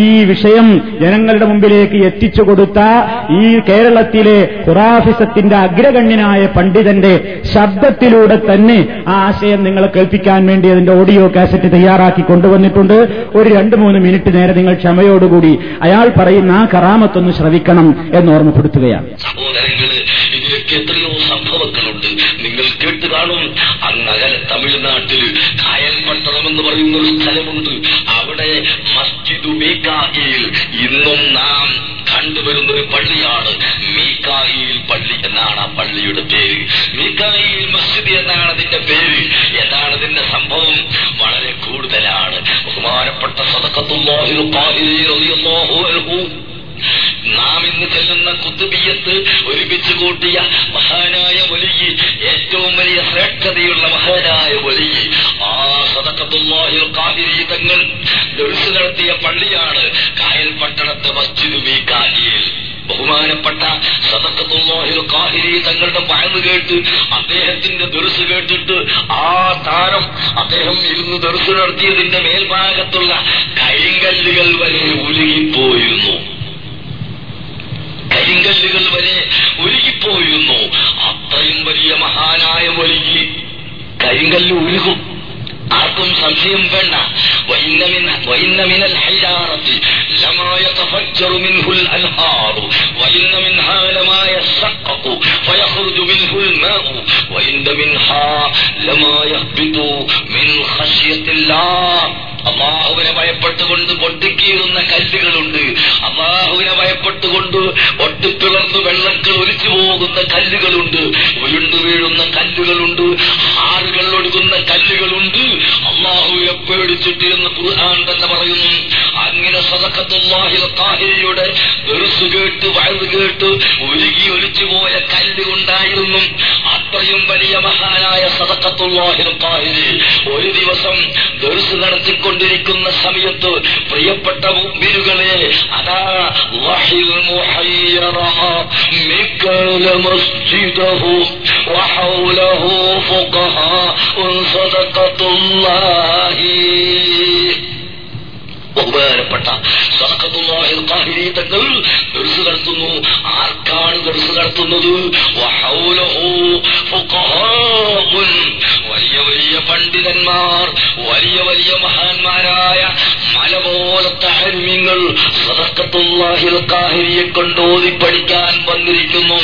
ഈ വിഷയം ജനങ്ങളുടെ മുമ്പിലേക്ക് എത്തിച്ചു കൊടുത്ത ഈ കേരളത്തിലെ ഖുറാഫിസത്തിന്റെ അഗ്രഗണ്യനായ പണ്ഡിതന്റെ ശബ്ദത്തിലൂടെ തന്നെ ആ ആശയം നിങ്ങളെ കേൾപ്പിക്കാൻ വേണ്ടി അതിന്റെ ഓഡിയോ കാസറ്റ് തയ്യാറാക്കി കൊണ്ടുവന്നിട്ടുണ്ട്. ഒരു രണ്ട് മൂന്ന് മിനിറ്റ് നേരം നിങ്ങൾ ക്ഷമയോടുകൂടി അയാൾ പറയുന്ന ആ കറാമത്തൊന്ന് ശ്രവിക്കണം എന്ന് ഓർമ്മപ്പെടുത്തുകയാണ്. സഹോദരങ്ങള്, ഇതിലൊക്കെ എത്രയോ സംഭവങ്ങളുണ്ട്, നിങ്ങൾ കേട്ട് കാണും. അന്നകല തമിഴ്നാട്ടിൽ കായൽപട്ടണം എന്ന് പറയുന്ന ഒരു സ്ഥലമുണ്ട്. അവിടെ മസ്ജിദു മീകായിൽ ഇന്നും നാം കണ്ടുവരുന്നൊരു പള്ളിയാണ് മീകായിൽ പള്ളി എന്നാണ് ആ പള്ളിയുടെ പേര്. മീകായിൽ മസ്ജിദ് എന്നാണ് അതിന്റെ പേര്. എന്താണ് അതിന്റെ സംഭവം? വളരെ കൂടുതലാണ്. ബഹുമാനപ്പെട്ട സദഖത്തുല്ലാഹിൽ ഖാഹിരി റളിയല്ലാഹു അൻഹു നാം ഇന്ന് ചെല്ലുന്ന കുത്തുബിയത്ത് ഒരുമിച്ച് കൂട്ടിയ മഹാനായ വലിയ, ഏറ്റവും വലിയ ശ്രേഷ്ഠതയുള്ള മഹാനായ വലിയ ആ സദഖത്തുല്ലാഹിൽ ഖാഹിരി തങ്ങൾ ദർസ് നടത്തിയ പള്ളിയാണ് കായൽപട്ടണത്തെ മസ്ജിദ് മീകായിൽ. ബഹുമാനപ്പെട്ട സദഖത്തുല്ലാഹിൽ ഖാഹിരി തങ്ങളുടെ വഅദ് കേട്ട്, അദ്ദേഹത്തിന്റെ ദർസ് കേട്ടിട്ട് ആ താരം അദ്ദേഹം ഇരുന്ന് ദർസ് നടത്തിയതിന്റെ മേൽഭാഗത്തുള്ള കരിങ്കല്ലുകൾ വരെ ഉരുകിപ്പോയിരുന്നു. കരിങ്കല്ലുകൾ വരെ ഉരുകിപ്പോയിരുന്നു. അത്രയും വലിയ മഹാനായ വലിയ കരിങ്കല്ല് ഉരുകും, ആർക്കും സംശയം വേണ്ട. അല്ലാഹുവിനെ ഭയപ്പെട്ടുകൊണ്ട് പൊട്ടിക്കീറുന്ന കല്ലുകളുണ്ട്, അല്ലാഹുവിനെ ഭയപ്പെട്ടുകൊണ്ട് ഒട്ടിപ്പിളർന്ന് വെള്ളക്കൾ ഒലിച്ചു പോകുന്ന കല്ലുകളുണ്ട്, ഉരുണ്ടു വീഴുന്ന കല്ലുകളുണ്ട്, ആറുകൾ ഒഴുകുന്ന കല്ലുകളുണ്ട്. അല്ലാഹുവിനെ പേടിച്ചിട്ട് എന്ന് ഖുർആൻ തന്നെ പറയുന്നു. അങ്ങനെ സദഖത്തുല്ലാഹിൽ ഖാഹിരിയുടെ ദർസ് കേട്ട് വഅദ് കേട്ട് ഉരുകി ഒലിച്ചുപോയ കല്ല് ഉണ്ടായിരുന്നു. അത്രയും വലിയ മഹാനായ സദഖത്തുല്ലാഹിൽ ഖാഹിരി ഒരു ദിവസം ദർസ് നടത്തിക്കൊണ്ട് ിരിക്കുന്ന സമയത്ത് പ്രിയപ്പെട്ട മുഅ്മിനുകളെ, അതാ വഹിൽ മുഹയ്യറ മികല മസ്ജിദഹു വഹൗലഹു ഫഖഹാ സദഖത്തുല്ലാഹി. ബഹുമാനപ്പെട്ട സദഖത്തുല്ലാഹിൽ ഖാഹിരി തങ്ങൾ ദർസ് നടത്തുന്നു. ആർക്കാണ് ദർസ് നടത്തുന്നത്? വഹൗലഹു ഫഖഹാ, വലിയ വലിയ പണ്ഡിതന്മാർ, വലിയ വലിയ മഹാന്മാരായ മലപോലത്തെ അൽമിങ്ങൾ സദഖത്തുല്ലാഹിൽ ഖാഹിരിയെ കൊണ്ട് ഓതി പഠിക്കാൻ വന്നിരിക്കുന്നു.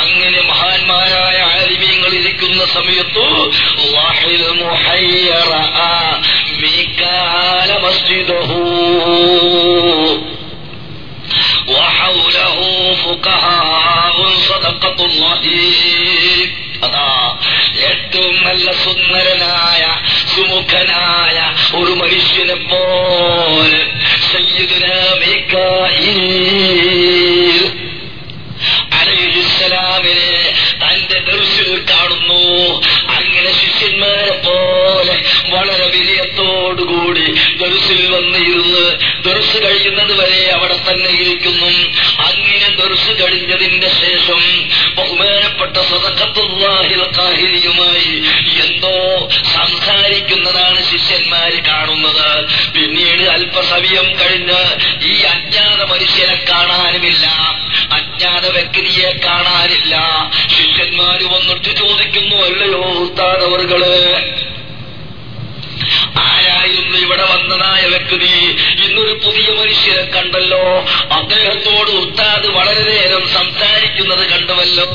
അങ്ങനെ മഹാന്മാരായ അൽമിങ്ങൾ ഇരിക്കുന്ന സമയത്ത് വഹിൽ മുഹയ്യറ മീകാല മസ്ജിദഹു വഹൗലഹു ഫുഖഹാഉൻ സദഖത്തുല്ലാഹി. അതാ ഏറ്റവും നല്ല സുന്ദരനായ സുമുഖനായ ഒരു മനുഷ്യനെ പോലെ സയ്യിദുനാ മീകായിൽ അലൈഹിസ്സലാമിനെ തന്റെ ദർസിൽ കാണുന്നു. അങ്ങനെ ശിഷ്യന്മാരെ പോലെ വളരെ വിനയത്തോടുകൂടി ദർസിൽ വന്നിരുന്ന് ദർസ് കഴിയുന്നത് വരെ അവിടെ തന്നെ ഇരിക്കുന്നു. അങ്ങനെ ദർസ് കഴിഞ്ഞതിന്റെ ശേഷം ബഹുമാനപ്പെട്ട സദഖത്തുല്ലാഹിൽ ഖാഹിരിയുമായി എന്തോ സംസാരിക്കുന്നതാണ് ശിഷ്യന്മാര് കാണുന്നത്. പിന്നീട് അല്പസമയം കഴിഞ്ഞ് ഈ അജ്ഞാത മനുഷ്യനെ കാണാനുമില്ല, അജ്ഞാത വ്യക്തിയെ കാണാനില്ല. ശിഷ്യന്മാര് വന്നിട്ട് ചോദിക്കുന്നു, അല്ലയോ ഉസ്താദ് അവർകള്, ആരായിരുന്നു ഇവിടെ വന്നതായ വ്യക്തി? ഇന്നൊരു പുതിയ മനുഷ്യനെ കണ്ടല്ലോ, അദ്ദേഹത്തോട് ഉസ്താദ് വളരെ നേരം സംസാരിക്കുന്നത് കണ്ടുവല്ലോ.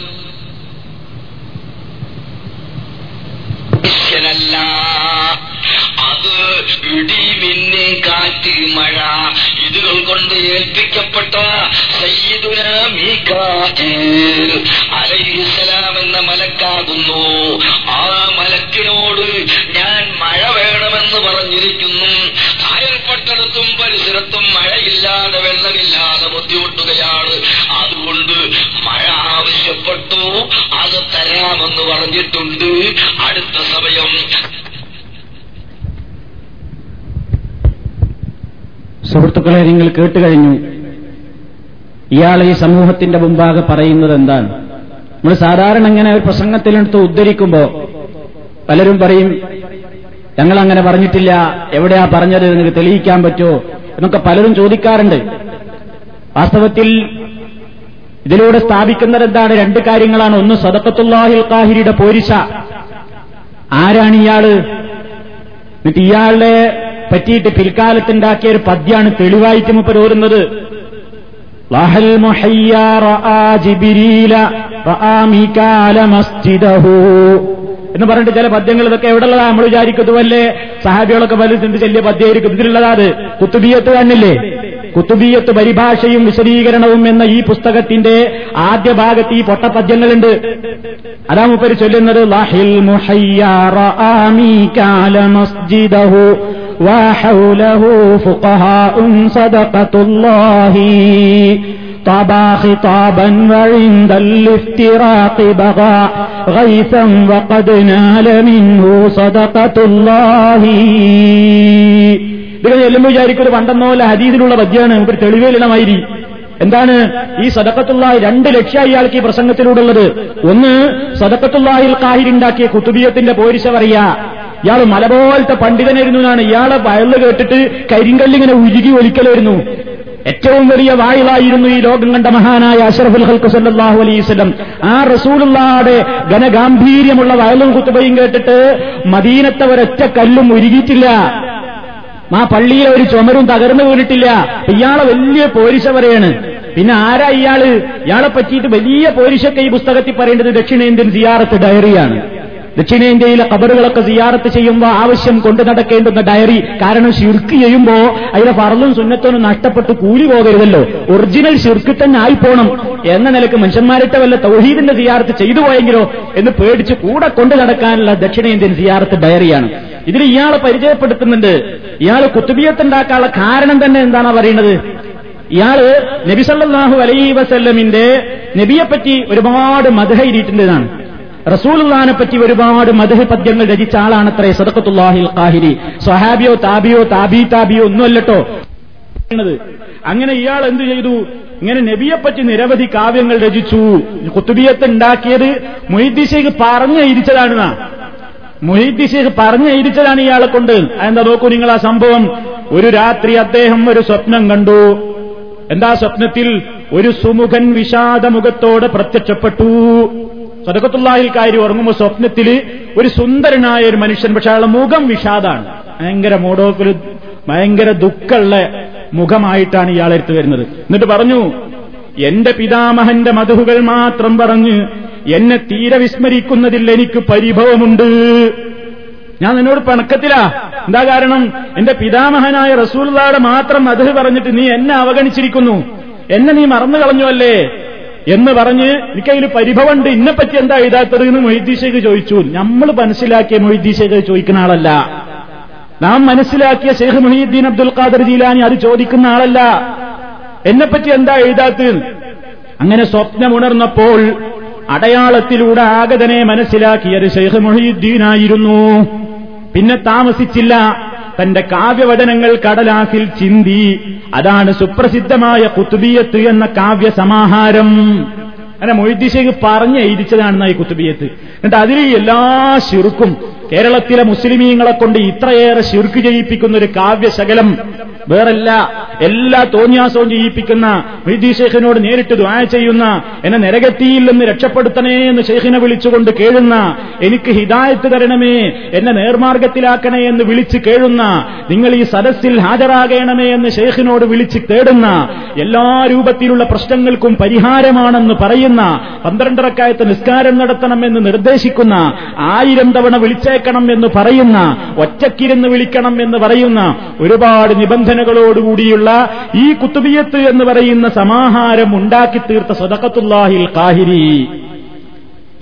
മനുഷ്യനല്ല അത്, ഇടി മിന്നി കാറ്റ് മഴ ഇതുകൾ കൊണ്ട് ഏൽപ്പിക്കപ്പെട്ട സയ്യിദുനാ മീകായിൽ അലൈഹിസ്സലാം എന്ന മലക്കാകുന്നു. ആ മലക്കിനോട് ഞാൻ മഴ വേണമെന്ന് പറഞ്ഞിരിക്കുന്നു. കായൽപട്ടണത്തും അത് തരാമെന്ന് പറഞ്ഞിട്ടുണ്ട്. അടുത്ത സമയം സുഹൃത്തുക്കളെ, നിങ്ങൾ കേട്ടുകഴിഞ്ഞു ഇയാൾ ഈ സമൂഹത്തിന്റെ മുമ്പാകെ പറയുന്നത് എന്താണ്. നമ്മൾ സാധാരണ ഇങ്ങനെ ഒരു പ്രസംഗത്തിലെടുത്ത് ഉദ്ധരിക്കുമ്പോ പലരും പറയും ഞങ്ങൾ അങ്ങനെ പറഞ്ഞിട്ടില്ല, എവിടെയാ പറഞ്ഞത്, നിങ്ങൾക്ക് തെളിയിക്കാൻ പറ്റുമോ എന്നൊക്കെ പലരും ചോദിക്കാറുണ്ട്. വാസ്തവത്തിൽ ഇതിലൂടെ സ്ഥാപിക്കുന്നത് എന്താണ്? രണ്ട് കാര്യങ്ങളാണ്. ഒന്ന്, സദഖത്തുല്ലാഹിൽ ഖാഹിരിയുടെ പോരിശ. ആരാണ് ഇയാള്? എന്നിട്ട് ഇയാളെ പറ്റിയിട്ട് പിൽക്കാലത്തുണ്ടാക്കിയ ഒരു പദ്യാണ് തെളിവായിട്ട് മുപ്പർ ഓരുന്നത്. എന്ന് പറഞ്ഞിട്ട് ചില പദ്യങ്ങൾ, ഇതൊക്കെ എവിടെയുള്ളതാ നമ്മൾ വിചാരിക്കുന്നുവല്ലേ, സഹാബികളൊക്കെ വലിച്ചിട്ട് ചെല്ലിയ പദ്യമായിരിക്കും. ഇതിലുള്ളതാണ് കുത്തുബിയത്ത് തന്നില്ലേ. കുത്തുബിയത്ത് പരിഭാഷയും വിശദീകരണവും എന്ന ഈ പുസ്തകത്തിന്റെ ആദ്യ ഭാഗത്ത് ഈ പൊട്ടപദ്യങ്ങളുണ്ട്. അതാ മുപ്പര് ചൊല്ലുന്നത് ലഹിൽ മുഹയ്യാറ ആമികാല മസ്ജിദഹു വഹൗലഹു ഫുഖഹാഉൻ സദഖത്തുല്ലാഹി طبا خطابا وعند الافتراق بغى غيثا وقد نال منه صدقة الله. നിങ്ങൾ എല്ലാം വിചാരിക്കൊരു പണ്ടെന്നോല ഹദീസിലുള്ള പദ്യമാണ്. നമുക്കൊരു തെളിവേലിണമായിരി. എന്താണ് ഈ സദഖത്തുല്ലാഹി? രണ്ട് ലക്ഷ്യം ഇയാൾക്ക് ഈ പ്രസംഗത്തിലൂടെയുള്ളത്. ഒന്ന്, സദഖത്തുല്ലാഹിൽ ഖാഹിർ ഉണ്ടാക്കിയ കുത്തുബിയത്തിന്റെ പോരിശ പറയാ. ഇയാൾ മലപോലത്തെ പണ്ഡിതനായിരുന്നു എന്നാണ്. ഇയാളെ വയല് കേട്ടിട്ട് കരിങ്കല്ലിങ്ങനെ ഉരുകി ഒലിക്കലായിരുന്നു. ഏറ്റവും വലിയ വായിലായിരുന്നു ഈ ലോകം കണ്ട മഹാനായ അഷ്റഫുൽ ഖൽഖ് സല്ലല്ലാഹു അലൈഹി വസല്ലം. ആ റസൂലുള്ളാഹിയുടെ ഘനഗാംഭീര്യമുള്ള വയലും ഖുതുബയും കേട്ടിട്ട് മദീനത്തെ ഒരൊറ്റ കല്ലും ഉരുകിയിട്ടില്ല. ആ പള്ളിയിലെ ഒരു ചുമരും തകർന്നു വീണിട്ടില്ല. ഇയാളെ വലിയ പോരിശ പറയാണ്. പിന്നെ ആരാ ഇയാള്? ഇയാളെ പറ്റിയിട്ട് വലിയ പോരിശൊക്കെ ഈ പുസ്തകത്തിൽ പറയേണ്ടത് ദക്ഷിണേന്ത്യൻ സിയാറത്ത് ഡയറിയാണ്. ദക്ഷിണേന്ത്യയിലെ ഖബറുകളൊക്കെ സിയാറത്ത് ചെയ്യുമ്പോൾ ആവശ്യം കൊണ്ടു നടക്കേണ്ടുന്ന ഡയറി. കാരണം ശിർക്ക് ചെയ്യുമ്പോൾ അതിലെ ഫർളും സുന്നത്തൊന്നും നഷ്ടപ്പെട്ട് കൂലി പോകരുതല്ലോ. ഒറിജിനൽ ശിർക്ക് തന്നെ ആയിപ്പോണം എന്ന നിലക്ക് മനുഷ്യന്മാരിട്ട് വല്ല തൗഹീദിന്റെ സിയാറത്ത് ചെയ്തു പോയെങ്കിലോ എന്ന് പേടിച്ച് കൂടെ കൊണ്ടു നടക്കാനുള്ള ദക്ഷിണേന്ത്യൻ സിയാറത്ത് ഡയറിയാണ്. ഇതിൽ ഇയാളെ പരിചയപ്പെടുത്തുന്നുണ്ട്. ഇയാൾ കുത്തുബിയത്തുണ്ടാക്കാനുള്ള കാരണം തന്നെ എന്താണ് പറയുന്നത്? ഇയാള് നബി സല്ലല്ലാഹു അലൈഹി വസല്ലമിന്റെ നബിയെപ്പറ്റി ഒരുപാട് മദ്ഹയിരിയിട്ടുള്ളതാണ്. റസൂലുള്ളാഹിനെ പറ്റി ഒരുപാട് മദ്ഹ് പദ്യങ്ങൾ രചിച്ച ആളാണത്രേ സദഖത്തുല്ലാഹിൽ ഖാഹിരി. സ്വഹാബിയോ താബിയോ താബി താബിയോ ഒന്നുമല്ലട്ടോ. അങ്ങനെ ഇയാൾ എന്ത് ചെയ്തു? ഇങ്ങനെ നബിയെപ്പറ്റി നിരവധി കാവ്യങ്ങൾ രചിച്ചു. കുത്തുബിയത്ത് ഉണ്ടാക്കിയത് മുഹ്യിദ്ദീൻ ശൈഖ് പറഞ്ഞെഴുതിച്ചതാണ്. മുഹ്യിദ്ദീൻ ശൈഖ് പറഞ്ഞെഴുതിച്ചതാണ് ഇയാളെ കൊണ്ട്. അതെന്താ നോക്കൂ നിങ്ങൾ ആ സംഭവം. ഒരു രാത്രി അദ്ദേഹം ഒരു സ്വപ്നം കണ്ടു. എന്താ സ്വപ്നത്തിൽ? ഒരു സുമുഖൻ വിഷാദമുഖത്തോടെ പ്രത്യക്ഷപ്പെട്ടു. സദഖത്തുല്ലാഹിൽ ഖാഹിരി ഉറങ്ങുമ്പോൾ സ്വപ്നത്തിൽ ഒരു സുന്ദരനായ ഒരു മനുഷ്യൻ, പക്ഷെ അയാളുടെ മുഖം വിഷാദാണ്. ഭയങ്കര മൂടോപ്പിൽ ഭയങ്കര ദുഃഖമുള്ള മുഖമായിട്ടാണ് ഇയാളെ അടുത്ത് വരുന്നത്. എന്നിട്ട് പറഞ്ഞു, എന്റെ പിതാമഹന്റെ മദ്ഹുകൾ മാത്രം പറഞ്ഞ് എന്നെ തീരെ വിസ്മരിക്കുന്നതിൽ എനിക്ക് പരിഭവമുണ്ട്. ഞാൻ നിന്നോട് പിണക്കത്തിലാ. എന്താ കാരണം? എന്റെ പിതാമഹനായ റസൂലുള്ളാഹിയുടെ മാത്രം മദ്ഹ് പറഞ്ഞിട്ട് നീ എന്നെ അവഗണിച്ചിരിക്കുന്നു, എന്നെ നീ മറന്നു കളഞ്ഞു അല്ലേ എന്ന് പറഞ്ഞ് എനിക്കതിൽ പരിഭവമുണ്ട്. ഇന്നെപ്പറ്റി എന്താ എഴുതാത്തത് എന്ന് മുഹ്യിദ്ദീൻ ശൈഖ് ചോദിച്ചു. നമ്മൾ മനസ്സിലാക്കിയ മുഹ്യിദ്ദീൻ ശൈഖ് ചോദിക്കുന്ന ആളല്ല. നാം മനസ്സിലാക്കിയ ശൈഖ് മുഹ്യിദ്ദീൻ അബ്ദുൽ ഖാദർ ജീലാനി അത് ചോദിക്കുന്ന ആളല്ല. എന്നെപ്പറ്റി എന്താ എഴുതാത്തത്? അങ്ങനെ സ്വപ്നമുണർന്നപ്പോൾ അടയാളത്തിലൂടെ ആഗതനെ മനസ്സിലാക്കിയത് ശൈഖ് മുഹ്യിദ്ദീനായിരുന്നു. പിന്നെ താമസിച്ചില്ല, തന്റെ കാവ്യവചനങ്ങൾ കടലാസിൽ ചിന്തി. അതാണ് സുപ്രസിദ്ധമായ കുത്തുബിയത്ത് എന്ന കാവ്യ സമാഹാരം. അങ്ങനെ മുഹ്യിദ്ദീൻ ശൈഖ് പറഞ്ഞ് എഴുതിച്ചതാണ് ഈ കുത്തുബിയത്ത്. എന്നിട്ട് അതിൽ എല്ലാ ശിർക്കും, കേരളത്തിലെ മുസ്ലിമീങ്ങളെ കൊണ്ട് ഇത്രയേറെ ശിർക്ക് ചെയ്യിപ്പിക്കുന്ന ഒരു കാവ്യശകലം വേറല്ല. എല്ലാ തോന്നിയാസവും ചെയ്യിപ്പിക്കുന്ന, മുഹ്യിദ്ദീൻ ശൈഖിനോട് നേരിട്ട് ദുആ ചെയ്യുന്ന, എന്നെ നരകത്തിയിൽ നിന്ന് രക്ഷപ്പെടുത്തണേ എന്ന് ശൈഖിനെ വിളിച്ചുകൊണ്ട് കേഴുന്ന, എനിക്ക് ഹിദായത്ത് തരണമേ, എന്നെ നേർമാർഗത്തിലാക്കണേ എന്ന് വിളിച്ച് കേഴുന്ന, നിങ്ങൾ ഈ സദസ്സിൽ ഹാജരാകണമേ എന്ന് ശൈഖിനോട് വിളിച്ച് തേടുന്ന, എല്ലാ രൂപത്തിലുള്ള പ്രശ്നങ്ങൾക്കും പരിഹാരമാണെന്ന് പറയുന്ന, പന്ത്രണ്ടരക്കായത്ത് നിസ്കാരം നടത്തണമെന്ന് നിർദ്ദേശിക്കുന്ന, ആയിരം തവണ വിളിച്ചേക്കണം എന്ന് പറയുന്ന, ഒറ്റക്കിരുന്ന് വിളിക്കണം എന്ന് പറയുന്ന ഒരുപാട് നിബന്ധനകളോടുകൂടിയുള്ള ഈ കുത്തുബിയത്ത് എന്ന് പറയുന്ന സമാഹാരം ഉണ്ടാക്കി തീർത്ത സദഖത്തുല്ലാഹിൽ ഖാഹിരി.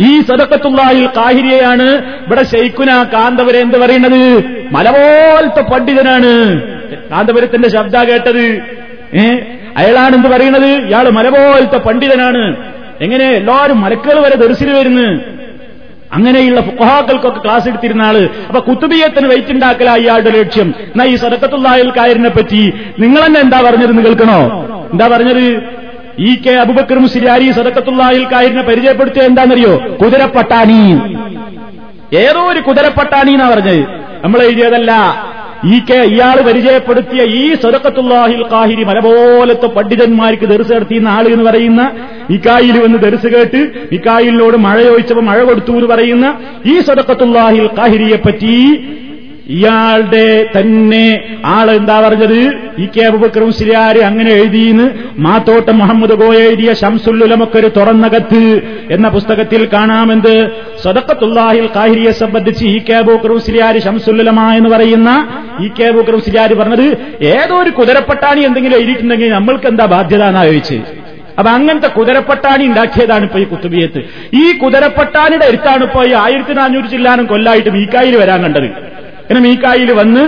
ഈ സദഖത്തുല്ലാഹിൽ ഖാഹിരിയെയാണ് ഇവിടെ ശൈഖുന കാന്തപുരം എന്ന് പറയുന്നത്. മലപോലത്തെ പണ്ഡിതനാണ്. കാന്തപുരത്തിന്റെ ശബ്ദ കേട്ടത് ഏ അയാളാണെന്ന് പറയുന്നത്. ഇയാൾ മലപോലത്തെ പണ്ഡിതനാണ്. എങ്ങനെ എല്ലാവരും മലക്കുകൾ വരെ ദർസിൽ വരുന്നു. അങ്ങനെയുള്ള ഫുഖഹാക്കൾക്കൊക്കെ ക്ലാസ് എടുത്തിരുന്ന ആള്. അപ്പൊ കുത്തുബിയ്യത്തിന് വെയിറ്റ് ഉണ്ടാക്കലാണ് ഇയാളുടെ ലക്ഷ്യം. എന്നാ ഈ സദഖത്തുല്ലാഹിൽ കായറിനെ പറ്റി നിങ്ങൾ തന്നെ എന്താ പറഞ്ഞത് കേൾക്കണോ? എന്താ പറഞ്ഞത്? ഇ കെ അബൂബക്കർ മുസ്ലിയാരി സദഖത്തുല്ലാഹിൽ കായറിനെ പരിചയപ്പെടുത്തിയത് എന്താണെന്നറിയോ? കുതിരപ്പട്ടാണി, ഏതോ ഒരു കുതിരപ്പട്ടാണി എന്നാ പറഞ്ഞത്, നമ്മൾ എഴുതിയതല്ല. ഈ കെ ഇയാൾ പരിചയപ്പെടുത്തിയ ഈ സദഖത്തുല്ലാഹിൽ ഖാഹിരി മലപോലത്തെ പണ്ഡിതന്മാർക്ക് ദർസ് നടത്തിയുന്ന ആള് എന്ന് പറയുന്ന, മികായിൽ വന്ന് ദർസ് കേട്ട് മികായിലിനോട് മഴ ചോദിച്ചപ്പോ മഴ കൊടുത്തു എന്ന് പറയുന്ന ഈ സദഖത്തുല്ലാഹിൽ ഖാഹിരിയെ പറ്റി ഇയാളുടെ തന്നെ ആള് എന്താ പറഞ്ഞത്? ഇ കെ അബൂബക്കർ മുസ്ലിയാർ അങ്ങനെ എഴുതിയെന്ന് മാത്തോട്ടം മുഹമ്മദ് ഗോയ എഴുതിയ ശംസുൽ ഉലമക്കൊരു തുറന്നകത്ത് എന്ന പുസ്തകത്തിൽ കാണാമെന്ത് സദഖത്തുല്ലാഹിൽ ഖാഹിരിയെ സംബന്ധിച്ച് ഇ കെ അബൂബക്കർ മുസ്ലിയാർ ശംസുൽ ഉലമ എന്ന് പറയുന്ന ഇ കെ അബൂബക്കർ മുസ്ലിയാർ പറഞ്ഞത് ഏതോ ഒരു കുതിരപ്പട്ടാണി എന്തെങ്കിലും എഴുതിയിട്ടുണ്ടെങ്കിൽ നമ്മൾക്ക് എന്താ ബാധ്യത എന്നാ ചോദിച്ച്. അപ്പൊ അങ്ങനത്തെ കുതിരപ്പട്ടാണി ഉണ്ടാക്കിയതാണ് ഇപ്പൊ ഈ കുത്തുബിയ്യത്ത്. ഈ കുതിരപ്പട്ടാണിയുടെ അടുത്താണ് ഇപ്പൊ ഈ ആയിരത്തി നാനൂറ് ചില്ലാനും കൊല്ലായിട്ട് മീക്കായിൽ വരാൻ കണ്ടത്. അങ്ങനെ മീക്കായിൽ വന്ന്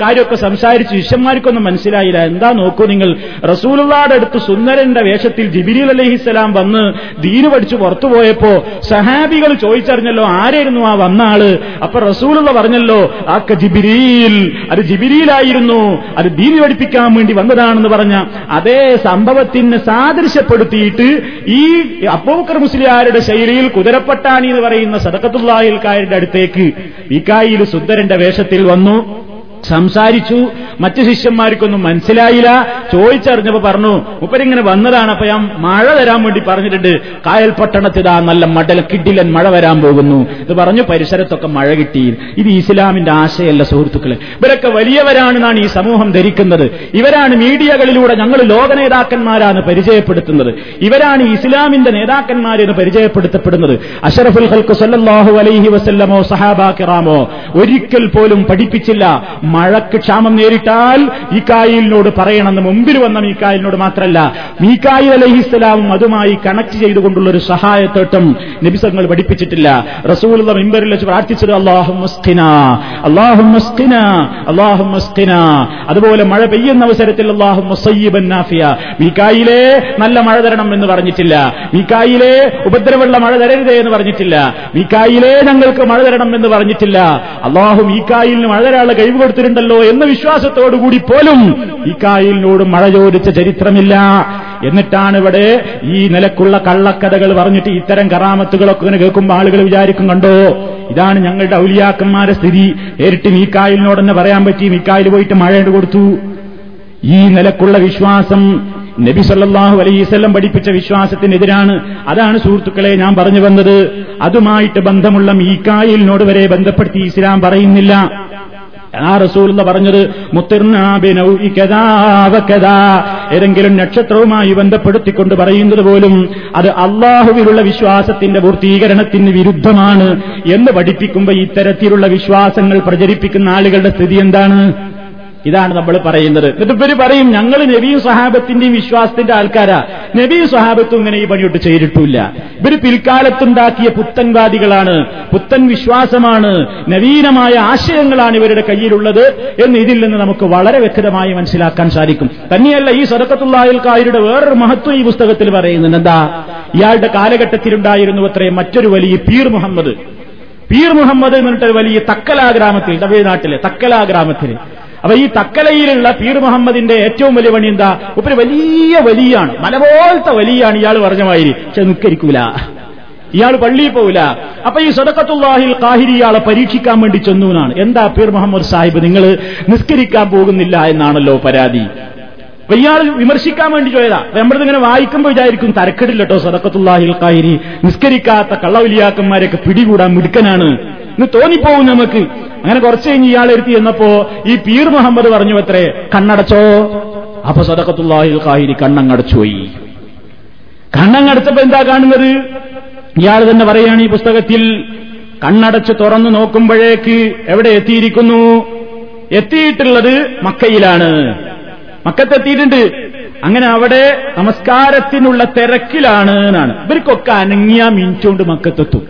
കാര്യമൊക്കെ സംസാരിച്ച് ശിഷ്യന്മാർക്കൊന്നും മനസ്സിലായില്ല. എന്താ നോക്കൂ നിങ്ങൾ, റസൂലുള്ളാഹിയുടെ അടുത്ത് സുന്ദരന്റെ വേഷത്തിൽ ജിബ്രീൽ അലൈഹിസ്സലാം വന്ന് ദീന് പഠിച്ച് പുറത്തു പോയപ്പോ സഹാബികൾ ചോദിച്ചറിഞ്ഞല്ലോ ആരായിരുന്നു ആ വന്ന ആള്. അപ്പൊ റസൂലുള്ള പറഞ്ഞല്ലോ ആക്ക ജിബ്രീൽ, അത് ജിബ്രീലായിരുന്നു, അത് ദീന് പഠിപ്പിക്കാൻ വേണ്ടി വന്നതാണെന്ന് പറഞ്ഞ അതേ സംഭവത്തിന് സാദൃശ്യപ്പെടുത്തിയിട്ട് ഈ അബൂബക്കർ മുസ്ലിയാരുടെ ശൈലിയിൽ കുതിരപ്പട്ടാണി എന്ന് പറയുന്ന സദഖത്തുല്ലാഹിൽ കായരുടെ അടുത്തേക്ക് മീക്കായിൽ സുന്ദരന്റെ വേഷം ത്തിൽ വന്നു സംസാരിച്ചു. മറ്റു ശിഷ്യന്മാർക്കൊന്നും മനസ്സിലായില്ല. ചോദിച്ചറിഞ്ഞപ്പോ പറഞ്ഞു മുപ്പരിങ്ങനെ വന്നതാണ്, അപ്പൊ ഞാൻ മഴ തരാൻ വേണ്ടി പറഞ്ഞിട്ടുണ്ട്, കായൽ പട്ടണത്തിതാ നല്ല മടൽ കിടിലൻ മഴ വരാൻ പോകുന്നു ഇത് പറഞ്ഞു. പരിസരത്തൊക്കെ മഴ കിട്ടി. ഇത് ഇസ്ലാമിന്റെ ആശയമല്ല സുഹൃത്തുക്കളെ. ഇവരൊക്കെ വലിയവരാണെന്നാണ് ഈ സമൂഹം ധരിക്കുന്നത്. ഇവരാണ് മീഡിയകളിലൂടെ ഞങ്ങൾ ലോക നേതാക്കന്മാരാണ് പരിചയപ്പെടുത്തുന്നത്, ഇവരാണ് ഇസ്ലാമിന്റെ നേതാക്കന്മാരെന്ന് പരിചയപ്പെടുത്തപ്പെടുന്നത്. അഷറഫുൽ ഖൽഖ് സല്ലല്ലാഹു അലൈഹി വസല്ലമോ സഹാബാ കിറാമോ ഒരിക്കൽ പോലും പഠിപ്പിച്ചില്ല മഴക്ക് ക്ഷാമം നേരിട്ടാൽ മീകായിലിനോട് പറയണമെന്ന്. മുമ്പിൽ വന്ന മീകായിലിനോട് മാത്രമല്ല, മീകായിൽ അലൈഹിസ്സലാമും അതുമായി കണക്ട് ചെയ്തുകൊണ്ടുള്ള ഒരു സഹായത്തോട്ടം നബിസങ്ങൾ പഠിപ്പിച്ചിട്ടില്ല. റസൂലുള്ള മിമ്പറിൽ വെച്ച് പ്രാർത്ഥിച്ചത് അല്ലാഹുമ്മ സ്ഖിനാ അല്ലാഹുമ്മ സ്ഖിനാ അല്ലാഹുമ്മ സ്ഖിനാ. അതുപോലെ മഴ പെയ്യുന്ന അവസരത്തിൽ അല്ലാഹുമ്മ സയ്യിബൻ നാഫിയ, മീകായിലേ നല്ല മഴ തരണം എന്ന് പറഞ്ഞിട്ടില്ല, മീകായിലേ ഉപദ്രവമുള്ള മഴ തരരുതേ എന്ന് പറഞ്ഞിട്ടില്ല, മീകായിലേ ഞങ്ങൾക്ക് മഴ തരണം എന്ന് പറഞ്ഞിട്ടില്ല. അല്ലാഹു മീകായിലിന് മഴ തരാനുള്ള കഴിവ് കൊടുത്തു ണ്ടല്ലോ എന്ന വിശ്വാസത്തോടുകൂടി പോലും മീകായിലിനോട് മഴ ചോദിച്ച ചരിത്രമില്ല. എന്നിട്ടാണ് ഇവിടെ ഈ നിലക്കുള്ള കള്ളക്കഥകൾ പറഞ്ഞിട്ട് ഇത്തരം കറാമത്തുകളൊക്കെ ഇങ്ങനെ കേൾക്കുമ്പോൾ ആളുകൾ വിചാരിക്കും കണ്ടോ ഇതാണ് ഞങ്ങളുടെ ഔലിയാക്കന്മാരുടെ സ്ഥിതി, നേരിട്ട് മീകായിലിനോട് തന്നെ പറയാൻ പറ്റി, മീകായിൽ പോയിട്ട് മഴ കൊടുത്തു. ഈ നിലക്കുള്ള വിശ്വാസം നബി സല്ലല്ലാഹു അലൈഹി വസല്ലം പഠിപ്പിച്ച വിശ്വാസത്തിനെതിരാണ്. അതാണ് സുഹൃത്തുക്കളെ ഞാൻ പറഞ്ഞു വന്നത്. അതുമായിട്ട് ബന്ധമുള്ള മീകായിലിനോട് വരെ ബന്ധപ്പെടുത്തി ഇസ്ലാം പറയുന്നില്ല. ആ റസൂൽ എന്ന് പറഞ്ഞത് ഏതെങ്കിലും നക്ഷത്രവുമായി ബന്ധപ്പെടുത്തിക്കൊണ്ട് പറയുന്നത് പോലും അത് അള്ളാഹുവിലുള്ള വിശ്വാസത്തിന്റെ പൂർത്തീകരണത്തിന് വിരുദ്ധമാണ് എന്ന് പഠിപ്പിക്കുമ്പോൾ ഇത്തരത്തിലുള്ള വിശ്വാസങ്ങൾ പ്രചരിപ്പിക്കുന്ന ആളുകളുടെ സ്ഥിതി എന്താണ്? ഇതാണ് നമ്മൾ പറയുന്നത്. എന്നിട്ട് ഇവര് പറയും ഞങ്ങൾ നബിയും സഹാബത്തിന്റെയും വിശ്വാസത്തിന്റെ ആൾക്കാരാ, നബിയും സഹാബത്തും ഇങ്ങനെ ഈ പണിയൊട്ട് ചെയ്തിട്ടില്ല, ഇവര് പിൽക്കാലത്തുണ്ടാക്കിയ പുത്തൻവാദികളാണ്, പുത്തൻ വിശ്വാസമാണ്, നവീനമായ ആശയങ്ങളാണ് ഇവരുടെ കയ്യിലുള്ളത് എന്ന് ഇതിൽ നിന്ന് നമുക്ക് വളരെ വ്യക്തമായി മനസ്സിലാക്കാൻ സാധിക്കും. തന്നെയല്ല ഈ സദഖത്തുല്ലാഹിൽ ഖാഹിരിയുടെ വേറൊരു മഹത്വം ഈ പുസ്തകത്തിൽ പറയുന്നുണ്ട്. എന്താ? ഇയാളുടെ കാലഘട്ടത്തിലുണ്ടായിരുന്നു അത്രേ മറ്റൊരു വലിയ പീർ മുഹമ്മദ്, പീർ മുഹമ്മദ് എന്നിട്ട് വലിയ തക്കല ഗ്രാമത്തിൽ, തമിഴ്നാട്ടിലെ തക്കല ഗ്രാമത്തിൽ. അപ്പൊ ഈ തക്കലയിലുള്ള പീർ മുഹമ്മദിന്റെ ഏറ്റവും വലിയ പണി എന്താ? ഒരു വലിയ വലിയാണ്, മലപോലത്തെ വലിയാണ് ഇയാൾ പറഞ്ഞ മാതിരി, പക്ഷെ നിക്കരിക്കൂല, ഇയാൾ പള്ളിയിൽ പോവില്ല. അപ്പൊ ഈ സദഖത്തുല്ലാഹിൽ ഖാഹിരി ഇയാളെ പരീക്ഷിക്കാൻ വേണ്ടി ചെന്നു എന്നാണ്. എന്താ പീർ മുഹമ്മദ് സാഹിബ് നിങ്ങൾ നിസ്കരിക്കാൻ പോകുന്നില്ല എന്നാണല്ലോ പരാതി. അപ്പൊ ഇയാൾ വിമർശിക്കാൻ വേണ്ടി ചോദിച്ചതാ. നമ്മളിത് ഇങ്ങനെ വായിക്കുമ്പോൾ വിചാരിക്കും തരക്കെടില്ല കേട്ടോ സദഖത്തുല്ലാഹിൽ ഖാഹിരി, നിസ്കരിക്കാത്ത കള്ളവലിയാക്കന്മാരെയൊക്കെ പിടികൂടാൻ മിടുക്കനാണ് എന്ന് തോന്നിപ്പോവും നമുക്ക്. അങ്ങനെ കുറച്ച് കഴിഞ്ഞ് ഇയാളെടുത്തി എന്നപ്പോ ഈ പീർ മുഹമ്മദ് പറഞ്ഞു അത്രേ കണ്ണടച്ചോ. അപ്പൊ സദഖത്തുല്ലാഹിൽ ഖാഹിരി കണ്ണങ്ങടച്ചുപോയി. കണ്ണങ്ങടച്ചപ്പോ എന്താ കാണുന്നത്? ഇയാൾ തന്നെ പറയുകയാണ് ഈ പുസ്തകത്തിൽ, കണ്ണടച്ച് തുറന്നു നോക്കുമ്പോഴേക്ക് എവിടെ എത്തിയിരിക്കുന്നു? എത്തിയിട്ടുള്ളത് മക്കയിലാണ്, മക്കത്തെത്തിയിട്ടുണ്ട്. അങ്ങനെ അവിടെ നമസ്കാരത്തിനുള്ള തിരക്കിലാണ് എന്നാണ്. ഇവർക്കൊക്കെ അനങ്ങിയ മിനിറ്റ് കൊണ്ട് മക്കത്തെത്തും,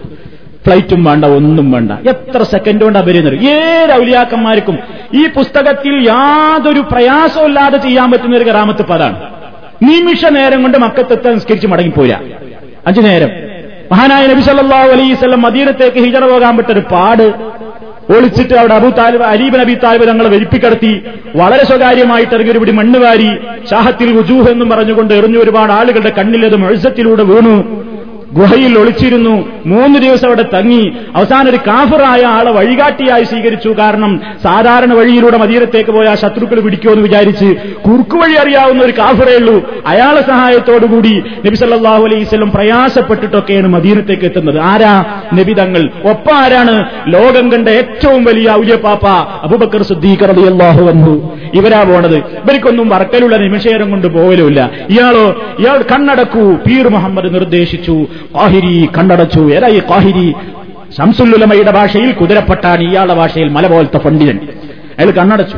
ഫ്ലൈറ്റും വേണ്ട ഒന്നും വേണ്ട, എത്ര സെക്കൻഡ് കൊണ്ട് അവരുന്നത്. ഏത് ഔലിയാക്കന്മാർക്കും ഈ പുസ്തകത്തിൽ യാതൊരു പ്രയാസവും ഇല്ലാതെ ചെയ്യാൻ പറ്റുന്ന ഒരു കറാമത്ത് പതാണ്. നിമിഷ നേരം കൊണ്ട് മക്കത്തെത്താൻ നിസ്കരിച്ച് മടങ്ങിപ്പോരാ. അഞ്ചു നേരം. മഹാനായ നബി സല്ലല്ലാഹു അലൈഹി വസല്ലം മദീനത്തേക്ക് ഹിജറ പോകാൻ പറ്റൊരു പാട് ഒളിച്ചിട്ട് അവിടെ അബൂ താലിബ് അലീബ് നബി താലിബ് തങ്ങളെ വെരിപ്പിക്കടത്തി വളരെ സ്വകാര്യമായിട്ട് ഇറങ്ങി ഒരുപിടി മണ്ണുവാരി ഷാഹത്തിൽ വുജൂഹ് എന്നും പറഞ്ഞുകൊണ്ട് എറിഞ്ഞു. ഒരുപാട് ആളുകളുടെ കണ്ണിലത് മുഅ്സത്തിലൂടെ വീണു. ഗുഹയിൽ ഒളിച്ചിരുന്നു. മൂന്ന് ദിവസം അവിടെ തങ്ങി. അവസാനം ഒരു കാഫിറായ ആളെ വഴികാട്ടിയായി സ്വീകരിച്ചു. കാരണം സാധാരണ വഴിയിലൂടെ മദീനത്തേക്ക് പോയ ആ ശത്രുക്കൾ പിടിക്കുമെന്ന് വിചാരിച്ച് കുറുക്കു വഴി അറിയാവുന്ന ഒരു കാഫിറേ ഉള്ളൂ. അയാളെ സഹായത്തോടുകൂടി നബി സല്ലല്ലാഹു അലൈഹി വസല്ലം പ്രയാസപ്പെട്ടിട്ടൊക്കെയാണ് മദീനത്തേക്ക് എത്തുന്നത്. ആരാ? നബി തങ്ങൾ. ഒപ്പം ആരാണ്? ലോകം കണ്ട ഏറ്റവും വലിയ ഔലിയ പാപ്പ അബൂബക്കർ സിദ്ദീഖ് റളിയല്ലാഹു അൻഹു. ഇവരാ പോണത്. ഇവർക്കൊന്നും വർക്കലുള്ള നിമിഷേരം കൊണ്ട് പോകലുമില്ല. ഇയാളോ ഇയാൾ കണ്ണടക്കൂ, പീർ മുഹമ്മദ് നിർദ്ദേശിച്ചു. ഖാഹിരി കണ്ണടച്ചു. ഏതാ ഈ ഖാഹിരി? ശംസുലുലമയുടെ ഭാഷയിൽ കുതിരപ്പട്ടാണ്, ഇയാളുടെ ഭാഷയിൽ മല പോലത്തെ പണ്ഡിതൻ. അയാൾ കണ്ണടച്ചു.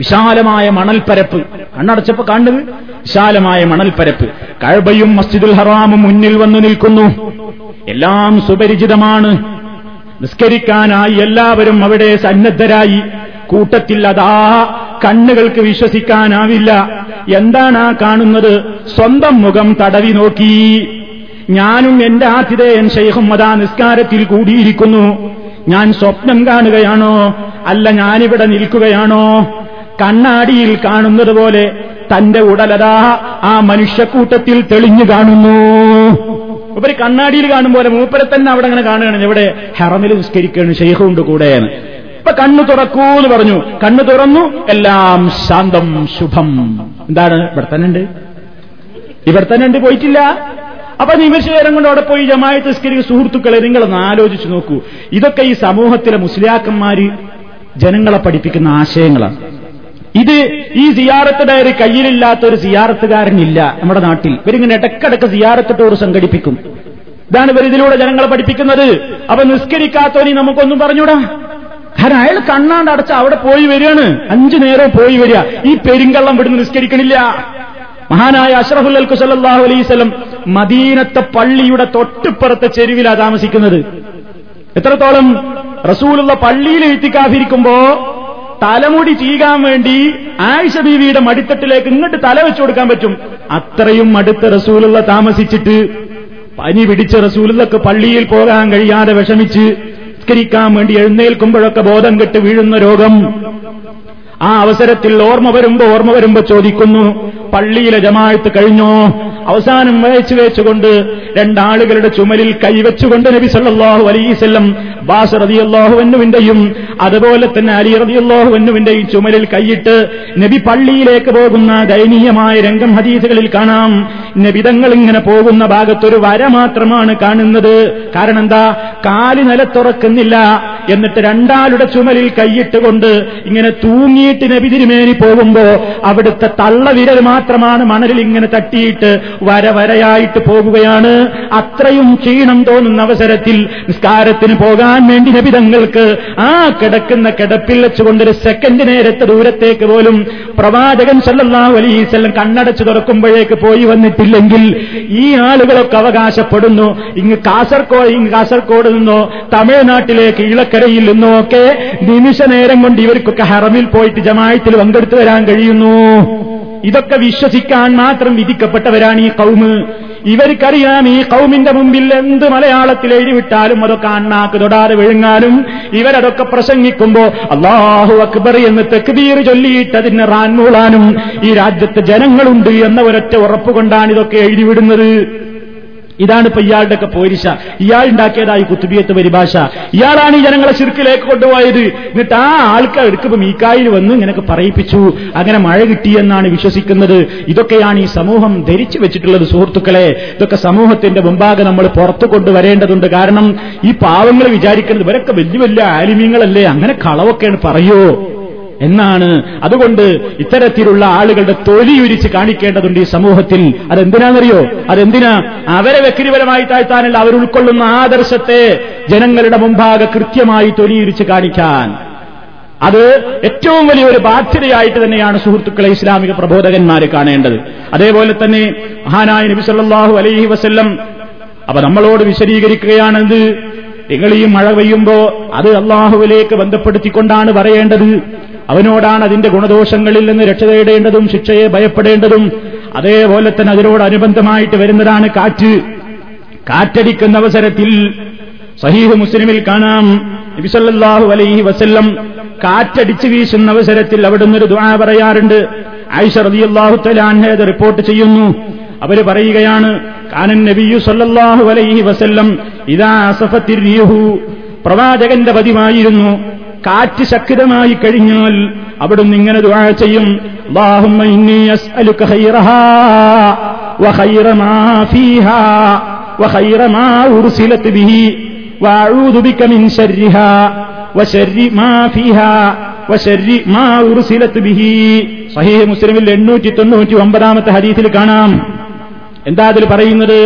വിശാലമായ മണൽപ്പരപ്പ്. കണ്ണടച്ചപ്പോ കണ്ടത് വിശാലമായ മണൽപ്പരപ്പ്. കഅബയും മസ്ജിദുൽ ഹറാമും മുന്നിൽ വന്നു നിൽക്കുന്നു. എല്ലാം സുപരിചിതമാണ്. നിസ്കരിക്കാനായി എല്ലാവരും അവിടെ സന്നദ്ധരായി. കൂട്ടത്തിൽ അതാ കണ്ണുകൾക്ക് വിശ്വസിക്കാനാവില്ല. എന്താണ് ആ കാണുന്നത്? സ്വന്തം മുഖം തടവി നോക്കി. ഞാനും എന്റെ ആതിഥേയൻ ശൈഖും അതാ നിസ്കാരത്തിൽ കൂടിയിരിക്കുന്നു. ഞാൻ സ്വപ്നം കാണുകയാണോ? അല്ല, ഞാനിവിടെ നിൽക്കുകയാണോ? കണ്ണാടിയിൽ കാണുന്നത് പോലെ തന്റെ ഉടലതാ ആ മനുഷ്യക്കൂട്ടത്തിൽ തെളിഞ്ഞു കാണുന്നു. ഇവര് കണ്ണാടിയിൽ കാണും പോലെ മൂപ്പരെ തന്നെ അവിടെ അങ്ങനെ കാണുകയാണ്. ഇവിടെ ഹറമിൽ നിസ്കരിക്കുകയാണ്, ശൈഖുണ്ട് കൂടെയാണ്. ഇപ്പൊ കണ്ണു തുറക്കൂ എന്ന് പറഞ്ഞു. കണ്ണു തുറന്നു. എല്ലാം ശാന്തം, ശുഭം. എന്താണ്? ഇവിടെ തന്നെ ഉണ്ട്, ഇവിടെ തന്നെ ഉണ്ട്, പോയിട്ടില്ല. അപ്പൊ നിമിഷനേരം കൊണ്ട് അവിടെ പോയി ജമാഅത്ത് നിസ്കരിക്കുക. സുഹൃത്തുക്കളെ, നിങ്ങളൊന്ന് ആലോചിച്ചു നോക്കൂ. ഇതൊക്കെ ഈ സമൂഹത്തിലെ മുസ്ലിയാക്കന്മാര് ജനങ്ങളെ പഠിപ്പിക്കുന്ന ആശയങ്ങളാണ്. ഇത് ഈ സിയാറത്ത് ഡയറി കയ്യിലില്ലാത്ത ഒരു സിയാറത്തുകാരനില്ല നമ്മുടെ നാട്ടിൽ. ഇവരിങ്ങനെ ഇടക്കിടക്ക് സിയാറത്ത് ടൂർ സംഘടിപ്പിക്കും. ഇതാണ് ഇവർ ഇതിലൂടെ ജനങ്ങളെ പഠിപ്പിക്കുന്നത്. അപ്പൊ നിസ്കരിക്കാത്തവനി നമുക്കൊന്നും പറഞ്ഞൂടാ. കാരണം അയാൾ കണ്ണാണ്ട് അടച്ച് അവിടെ പോയി വരികയാണ്. അഞ്ചു നേരം പോയി വരിക. ഈ പെരിങ്കള്ളം ഇവിടുന്ന് നിസ്കരിക്കണില്ല. മഹാനായ അഷ്റഫുൽ ഖൽഖ് സല്ലല്ലാഹു അലൈഹി വസല്ലം മദീനത്തെ പള്ളിയുടെ തൊട്ടിപ്പുറത്തെ ചെരുവിലാണ് താമസിക്കുന്നത്. എത്രത്തോളം റസൂലുള്ള പള്ളിയിൽ ഇത്തിക്കാഫിരിക്കുമ്പോ തലമുടി ചീകാൻ വേണ്ടി ആയിഷ ബീവിയുടെ മടിത്തട്ടിലേക്ക് ഇങ്ങോട്ട് തല വെച്ചു കൊടുക്കാൻ പറ്റും. അത്രയും അടുത്ത് റസൂലുള്ള താമസിച്ചിട്ട് പനി പിടിച്ച റസൂലുള്ളക്ക് പള്ളിയിൽ പോകാൻ കഴിയാതെ വിഷമിച്ച് നിസ്കരിക്കാൻ വേണ്ടി എഴുന്നേൽക്കുമ്പോഴൊക്കെ ബോധം കെട്ട് വീഴുന്ന രോഗം. ആ അവസരത്തിൽ ഓർമ്മ വരുമ്പോ ഓർമ്മ വരുമ്പോ ചോദിക്കുന്നു, പള്ളിയിലെ ജമാഅത്ത് കഴിഞ്ഞോ? അവസാനം വേച്ചു വേച്ചുകൊണ്ട് രണ്ടാളുകളുടെ ചുമലിൽ കൈവച്ചുകൊണ്ട് നബി സല്ലല്ലാഹു അലൈഹി വസല്ലം ബാസ് റളിയല്ലാഹു അൻഹുവിന്റെയും അതുപോലെ തന്നെ അലി റളിയല്ലാഹു അൻഹുവിന്റെയും ചുമലിൽ കൈയിട്ട് നബി പള്ളിയിലേക്ക് പോകുന്ന ദയനീയമായ രംഗം ഹദീസുകളിൽ കാണാം. നബി തങ്ങൾ ഇങ്ങനെ പോകുന്ന ഭാഗത്തൊരു വര മാത്രമാണ് കാണുന്നത്. കാരണം എന്താ? കാല് നിലത്തുറക്കുന്നില്ല. എന്നിട്ട് രണ്ടാളുടെ ചുമലിൽ കൈയിട്ടുകൊണ്ട് ഇങ്ങനെ തൂങ്ങിയിട്ട് നബി തിരുമേനി പോകുമ്പോ അവിടുത്തെ തള്ളവിരൽ മാത്രമാണ് മണലിൽ ഇങ്ങനെ തട്ടിയിട്ട് വര വരയായിട്ട് പോകുകയാണ്. അത്രയും ക്ഷീണം തോന്നുന്ന അവസരത്തിൽ നിസ്കാരത്തിന് പോകാൻ വേണ്ടി നബി തങ്ങൾക്ക് ആ കിടക്കുന്ന കിടപ്പിൽ വെച്ചുകൊണ്ട് ഒരു സെക്കൻഡ് നേരത്തെ ദൂരത്തേക്ക് പോലും പ്രവാചകൻ സല്ലല്ലാഹു അലൈഹി വസല്ലം കണ്ണടച്ചു തുറക്കുമ്പോഴേക്ക് പോയി വന്നിട്ടില്ലെങ്കിൽ ഈ ആളുകളൊക്കെ അവകാശപ്പെടുന്നു, ഇങ്ങ് കാസർകോട് ഇങ്ങ് കാസർകോട് നിന്നോ തമിഴ്നാട്ടിലേക്ക് ഇളക്കരയിൽ നിന്നോ ഒക്കെ നിമിഷ നേരം കൊണ്ട് ഇവർക്കൊക്കെ ഹറമിൽ പോയിട്ട് ജമാഅത്തിൽ പങ്കെടുത്തു വരാൻ കഴിയുന്നു. ഇതൊക്കെ വിശ്വസിക്കാൻ മാത്രം വിധിക്കപ്പെട്ടവരാണ് ഈ കൗമ്. ഇവർക്കറിയാം ഈ കൗമിന്റെ മുമ്പിൽ എന്ത് മലയാളത്തിൽ എഴുതിവിട്ടാലും അതൊക്കെ അണ്ണാക്ക് തൊടാതെ വിഴുങ്ങാനും ഇവരതൊക്കെ പ്രസംഗിക്കുമ്പോ അല്ലാഹു അക്ബർ എന്ന് തക്ബീർ ചൊല്ലിയിട്ട് അതിന് റാൻ മൂളാനും ഈ രാജ്യത്തെ ജനങ്ങളുണ്ട് എന്ന ഒരൊറ്റ ഉറപ്പുകൊണ്ടാണ് ഇതൊക്കെ എഴുതിവിടുന്നത്. ഇതാണ് ഇപ്പൊ ഇയാളുടെയൊക്കെ പോരിശ. ഇയാൾ ഉണ്ടാക്കിയതായി കുത്തുബിയത്ത് പരിഭാഷ. ഇയാളാണ് ഈ ജനങ്ങളെ ശിർക്കിലേക്ക് കൊണ്ടുപോയത്. എന്നിട്ട് ആ ആൾക്കാർക്ക് മീക്കായിൽ വന്ന് ഇങ്ങനെയൊക്കെ പറയിപ്പിച്ചു. അങ്ങനെ മഴ കിട്ടിയെന്നാണ് വിശ്വസിക്കുന്നത്. ഇതൊക്കെയാണ് ഈ സമൂഹം ധരിച്ചു വെച്ചിട്ടുള്ളത്. സുഹൃത്തുക്കളെ, ഇതൊക്കെ സമൂഹത്തിന്റെ മുമ്പാകെ നമ്മൾ പുറത്തു കൊണ്ടുവരേണ്ടതുണ്ട്. കാരണം ഈ പാവങ്ങൾ വിചാരിക്കുന്നത് ഇവരൊക്കെ വലിയ വലിയ ആലിമീങ്ങളല്ലേ, അങ്ങനെ കളവൊക്കെയാണ് പറയോ എന്നാണ്. അതുകൊണ്ട് ഇത്തരത്തിലുള്ള ആളുകളുടെ തൊലിയുരിച്ച് കാണിക്കേണ്ടതുണ്ട് ഈ സമൂഹത്തിൽ. അതെന്തിനാണെന്നറിയോ? അതെന്തിനാ? അവരെ വ്യക്തിപരമായി താഴ്ത്താനല്ല, അവർ ഉൾക്കൊള്ളുന്ന ആദർശത്തെ ജനങ്ങളുടെ മുമ്പാകെ കൃത്യമായി തൊലിയുരിച്ച് കാണിക്കാൻ. അത് ഏറ്റവും വലിയൊരു ബാധ്യതയായിട്ട് തന്നെയാണ് സുഹൃത്തുക്കളെ ഇസ്ലാമിക പ്രബോധകന്മാർ കാണേണ്ടത്. അതേപോലെ തന്നെ മഹാനായ നബി സല്ലല്ലാഹു അലൈഹി വസല്ലം അപ്പൊ നമ്മളോട് വിശദീകരിക്കുകയാണെന്ന്, നിങ്ങൾ ഈ മഴ പെയ്യുമ്പോ അത് അള്ളാഹുവിലേക്ക് ബന്ധപ്പെടുത്തിക്കൊണ്ടാണ് പറയേണ്ടത്. അവനോടാണ് അതിന്റെ ഗുണദോഷങ്ങളിൽ നിന്ന് രക്ഷ തേടേണ്ടതും ശിക്ഷയെ ഭയപ്പെടേണ്ടതും. അതേപോലെ തന്നെ അതിനോടനുബന്ധമായിട്ട് വരുന്നതാണ് കാറ്റ്. കാറ്റടിക്കുന്ന അവസരത്തിൽ സഹീഹ് മുസ്ലിമിൽ കാണാം, നബി സല്ലല്ലാഹു അലൈഹി വസല്ലം കാറ്റടിച്ചു വീശുന്ന അവസരത്തിൽ അവിടുന്ന് ഒരു ദുആ പറയാറുണ്ട്. ആയിഷ റളിയല്ലാഹു തആല അൻഹ റിപ്പോർട്ട് ചെയ്യുന്നു, അവര് പറയുകയാണ്, കാനൻ നബിയു സല്ലല്ലാഹു അലൈഹി വസല്ലം ഇദാ സഫത്തിർ റീഹു, പ്രവാചകന്റെ പതിവായിരുന്നു കാറ്റ് ശക്തമായി കഴിഞ്ഞാൽ അവിടുന്ന് ഇങ്ങനെ ദുആ ചെയ്യും, അല്ലാഹുമ്മ ഇന്നി അസ്അലുക ഖൈറഹാ വഖൈറ മാ ഫീഹാ വഖൈറ മാ ഉർസിലത് ബിഹി വഅഊദു ബിക മിൻ ശർരിഹാ വശർരി മാ ഫീഹാ വശർരി മാ ഉർസിലത് ബിഹി. സഹീഹ് മുസ്ലിമിൽ എണ്ണൂറ്റി തൊണ്ണൂറ്റി ഒമ്പതാമത്തെ ഹദീസിൽ കാണാം. എന്താ അതിൽ പറയുന്നത്?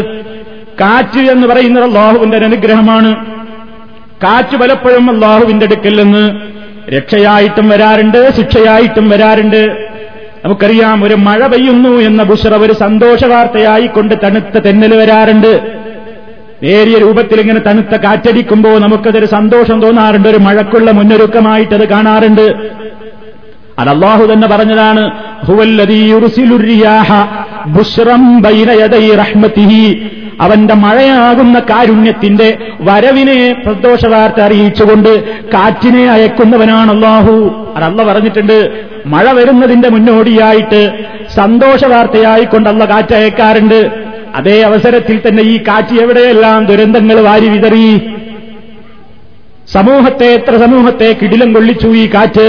കാറ്റ് എന്ന് പറയുന്നത് അല്ലാഹുവിന്റെ അനുഗ്രഹമാണ്. കാറ്റ് പലപ്പോഴും അല്ലാഹുവിന്റെ അടുക്കൽ നിന്ന് രക്ഷയായിട്ടും വരാറുണ്ട്, ശിക്ഷയായിട്ടും വരാറുണ്ട്. നമുക്കറിയാം, ഒരു മഴ പെയ്യുന്നു എന്ന ബുശ്ര ഒരു സന്തോഷ വാർത്തയായിക്കൊണ്ട് തണുത്ത തെന്നൽ വരാറുണ്ട്. നേരിയ രൂപത്തിൽ ഇങ്ങനെ തണുത്ത കാറ്റടിക്കുമ്പോൾ നമുക്കതൊരു സന്തോഷം തോന്നാറുണ്ട്, ഒരു മഴക്കുള്ള മുന്നൊരുക്കമായിട്ടത് കാണാറുണ്ട്. അത് അല്ലാഹു തന്നെ പറഞ്ഞതാണ്, ഹുവല്ലദീ യുർസിലുർ റിയാഹ ബുശ്റം ബൈന യദൈ റഹ്മതിഹി, അവന്റെ മഴയാകുന്ന കാരുണ്യത്തിന്റെ വരവിനെ സന്തോഷ വാർത്ത അറിയിച്ചുകൊണ്ട് കാറ്റിനെ അയക്കുന്നവനാണ് അല്ലാഹു. അത് അല്ലാഹു പറഞ്ഞിട്ടുണ്ട്, മഴ വരുന്നതിന്റെ മുന്നോടിയായിട്ട് സന്തോഷ വാർത്തയായിക്കൊണ്ട് അല്ലാഹു കാറ്റയക്കാറുണ്ട്. അതേ അവസരത്തിൽ തന്നെ ഈ കാറ്റ് എവിടെയെല്ലാം ദുരന്തങ്ങൾ വാരി വിതറി, സമൂഹത്തെ എത്ര സമൂഹത്തെ കിടിലം കൊള്ളിച്ചു ഈ കാറ്റ്.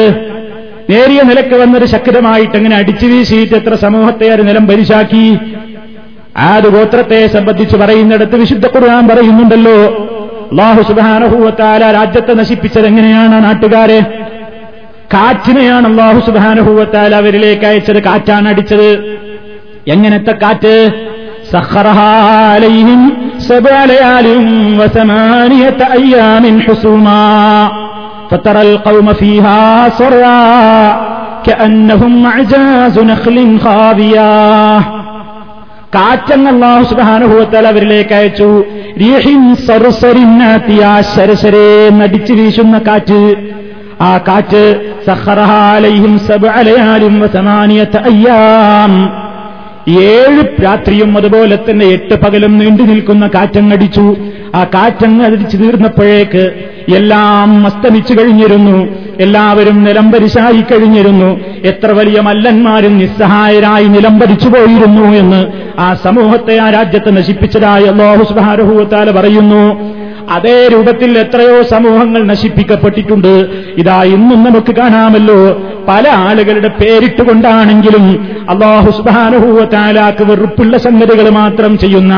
നേരിയ നിലക്ക് വന്നൊരു ശക്തമായിട്ട് അങ്ങനെ അടിച്ചു വീശിയിട്ട് എത്ര സമൂഹത്തെ ഒരു നിലം പരിശാക്കി. ആദ് ഗോത്രത്തെ സംബന്ധിച്ച് പറയുന്നിടത്ത് വിശുദ്ധ ഖുർആൻ പറയുന്നുണ്ടല്ലോ, അല്ലാഹു സുബ്ഹാനഹു വതആല രാജ്യത്തെ നശിപ്പിച്ചത് എങ്ങനെയാണ്? നാട്ടുകാരെ, കാറ്റിനെയാണ് അല്ലാഹു സുബ്ഹാനഹു വതആല അവരിലേക്ക് അയച്ചത്. കാറ്റാണ് അടിച്ചത്. എങ്ങനത്തെ കാറ്റ്? സഖറഹാ അലൈഹിം സബ്അ ലയാലിൻ വസമാനിയത അയ്യാമിൻ ഹുസൂമാ ഫതറൽ ഖൗമ ഫീഹാ സറഅ കഅന്നഹും അഅ്ജാസു നഖ്ലിൻ ഖാവിയാ. കാറ്റങ്ങ് അല്ലാഹു സുബ്ഹാനഹു വതആല അവരിലേക്ക് അയച്ചു. റീഹിൻ സർസരിന്നാതിയ, ശരശരേ നടിച്ചു വീശുന്ന കാറ്റ്. ആ കാറ്റ് സഖറഹാ അലൈഹിം സബ്അ ലയാലിൻ വസമാനിയത അയ്യാം, ഏഴ് രാത്രിയും അതുപോലെ തന്നെ എട്ട് പകലും നീണ്ടു നിൽക്കുന്ന കാറ്റങ്ങടിച്ചു. ആ കാറ്റങ്ങ് അടിച്ചു തീർന്നപ്പോഴേക്ക് എല്ലാം അസ്തമിച്ചു കഴിഞ്ഞിരുന്നു, എല്ലാവരും നിലംപരിശായി കഴിഞ്ഞിരുന്നു. എത്ര വലിയ മല്ലന്മാരും നിസ്സഹായരായി നിലംപരിച്ചു പോയിരുന്നു എന്ന് ആ സമൂഹത്തെ ആ രാജ്യത്തെ നശിപ്പിച്ചതായി അല്ലാഹു സുബ്ഹാനഹു വതആല പറയുന്നു. അതേ രൂപത്തിൽ എത്രയോ സമൂഹങ്ങൾ നശിപ്പിക്കപ്പെട്ടിട്ടുണ്ട്. ഇതാ ഇന്നും നമുക്ക് കാണാമല്ലോ, പല ആളുകളുടെ പേരിട്ടുകൊണ്ടാണെങ്കിലും അല്ലാഹു സുബ്ഹാനഹു വതആലക്ക് വെറുപ്പുള്ള സംഗതികൾ മാത്രം ചെയ്യുന്ന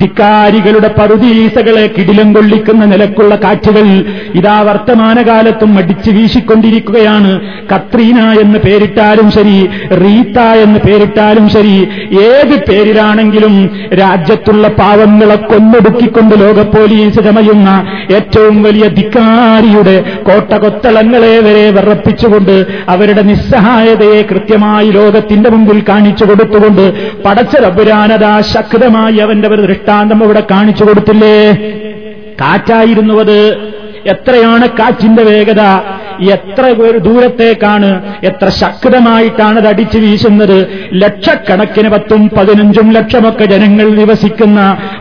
ധിക്കാരികളുടെ പറുദീസകളെ കിടിലം കൊള്ളിക്കുന്ന നിലക്കുള്ള കാറ്റുകൾ ഇതാ വർത്തമാനകാലത്തും അടിച്ചു വീശിക്കൊണ്ടിരിക്കുകയാണ്. കത്രീന എന്ന് പേരിട്ടാലും ശരി, റീത്ത എന്ന് പേരിട്ടാലും ശരി, ഏത് പേരിലാണെങ്കിലും രാജ്യത്തുള്ള പാവങ്ങളെ കൊന്നൊടുക്കിക്കൊണ്ട് ലോക പോലീസ് ചമയുന്ന ഏറ്റവും വലിയ ധിക്കാരിയുടെ കോട്ടകൊത്തളങ്ങളെ വരെ വിറപ്പിച്ചുകൊണ്ട് അവരുടെ നിസ്സഹായതയെ കൃത്യമായി ലോകത്തിന്റെ മുമ്പിൽ കാണിച്ചു കൊടുത്തുകൊണ്ട് പടച്ച റബ്ബുരാനത ശക്തമായി അവന്റെ ഒരു ദൃഷ്ടാന്തം അവിടെ കാണിച്ചു കൊടുത്തില്ലേ? കാറ്റായിരുന്നുവത്. എത്രയാണ് കാറ്റിന്റെ വേഗത, എത്ര ദൂരത്തേക്കാണ്, എത്ര ശക്തമായിട്ടാണ് അത് അടിച്ചു വീശുന്നത്. ലക്ഷക്കണക്കിന് പത്തും പതിനഞ്ചും ലക്ഷമൊക്കെ ജനങ്ങൾ നിവസിക്കുന്ന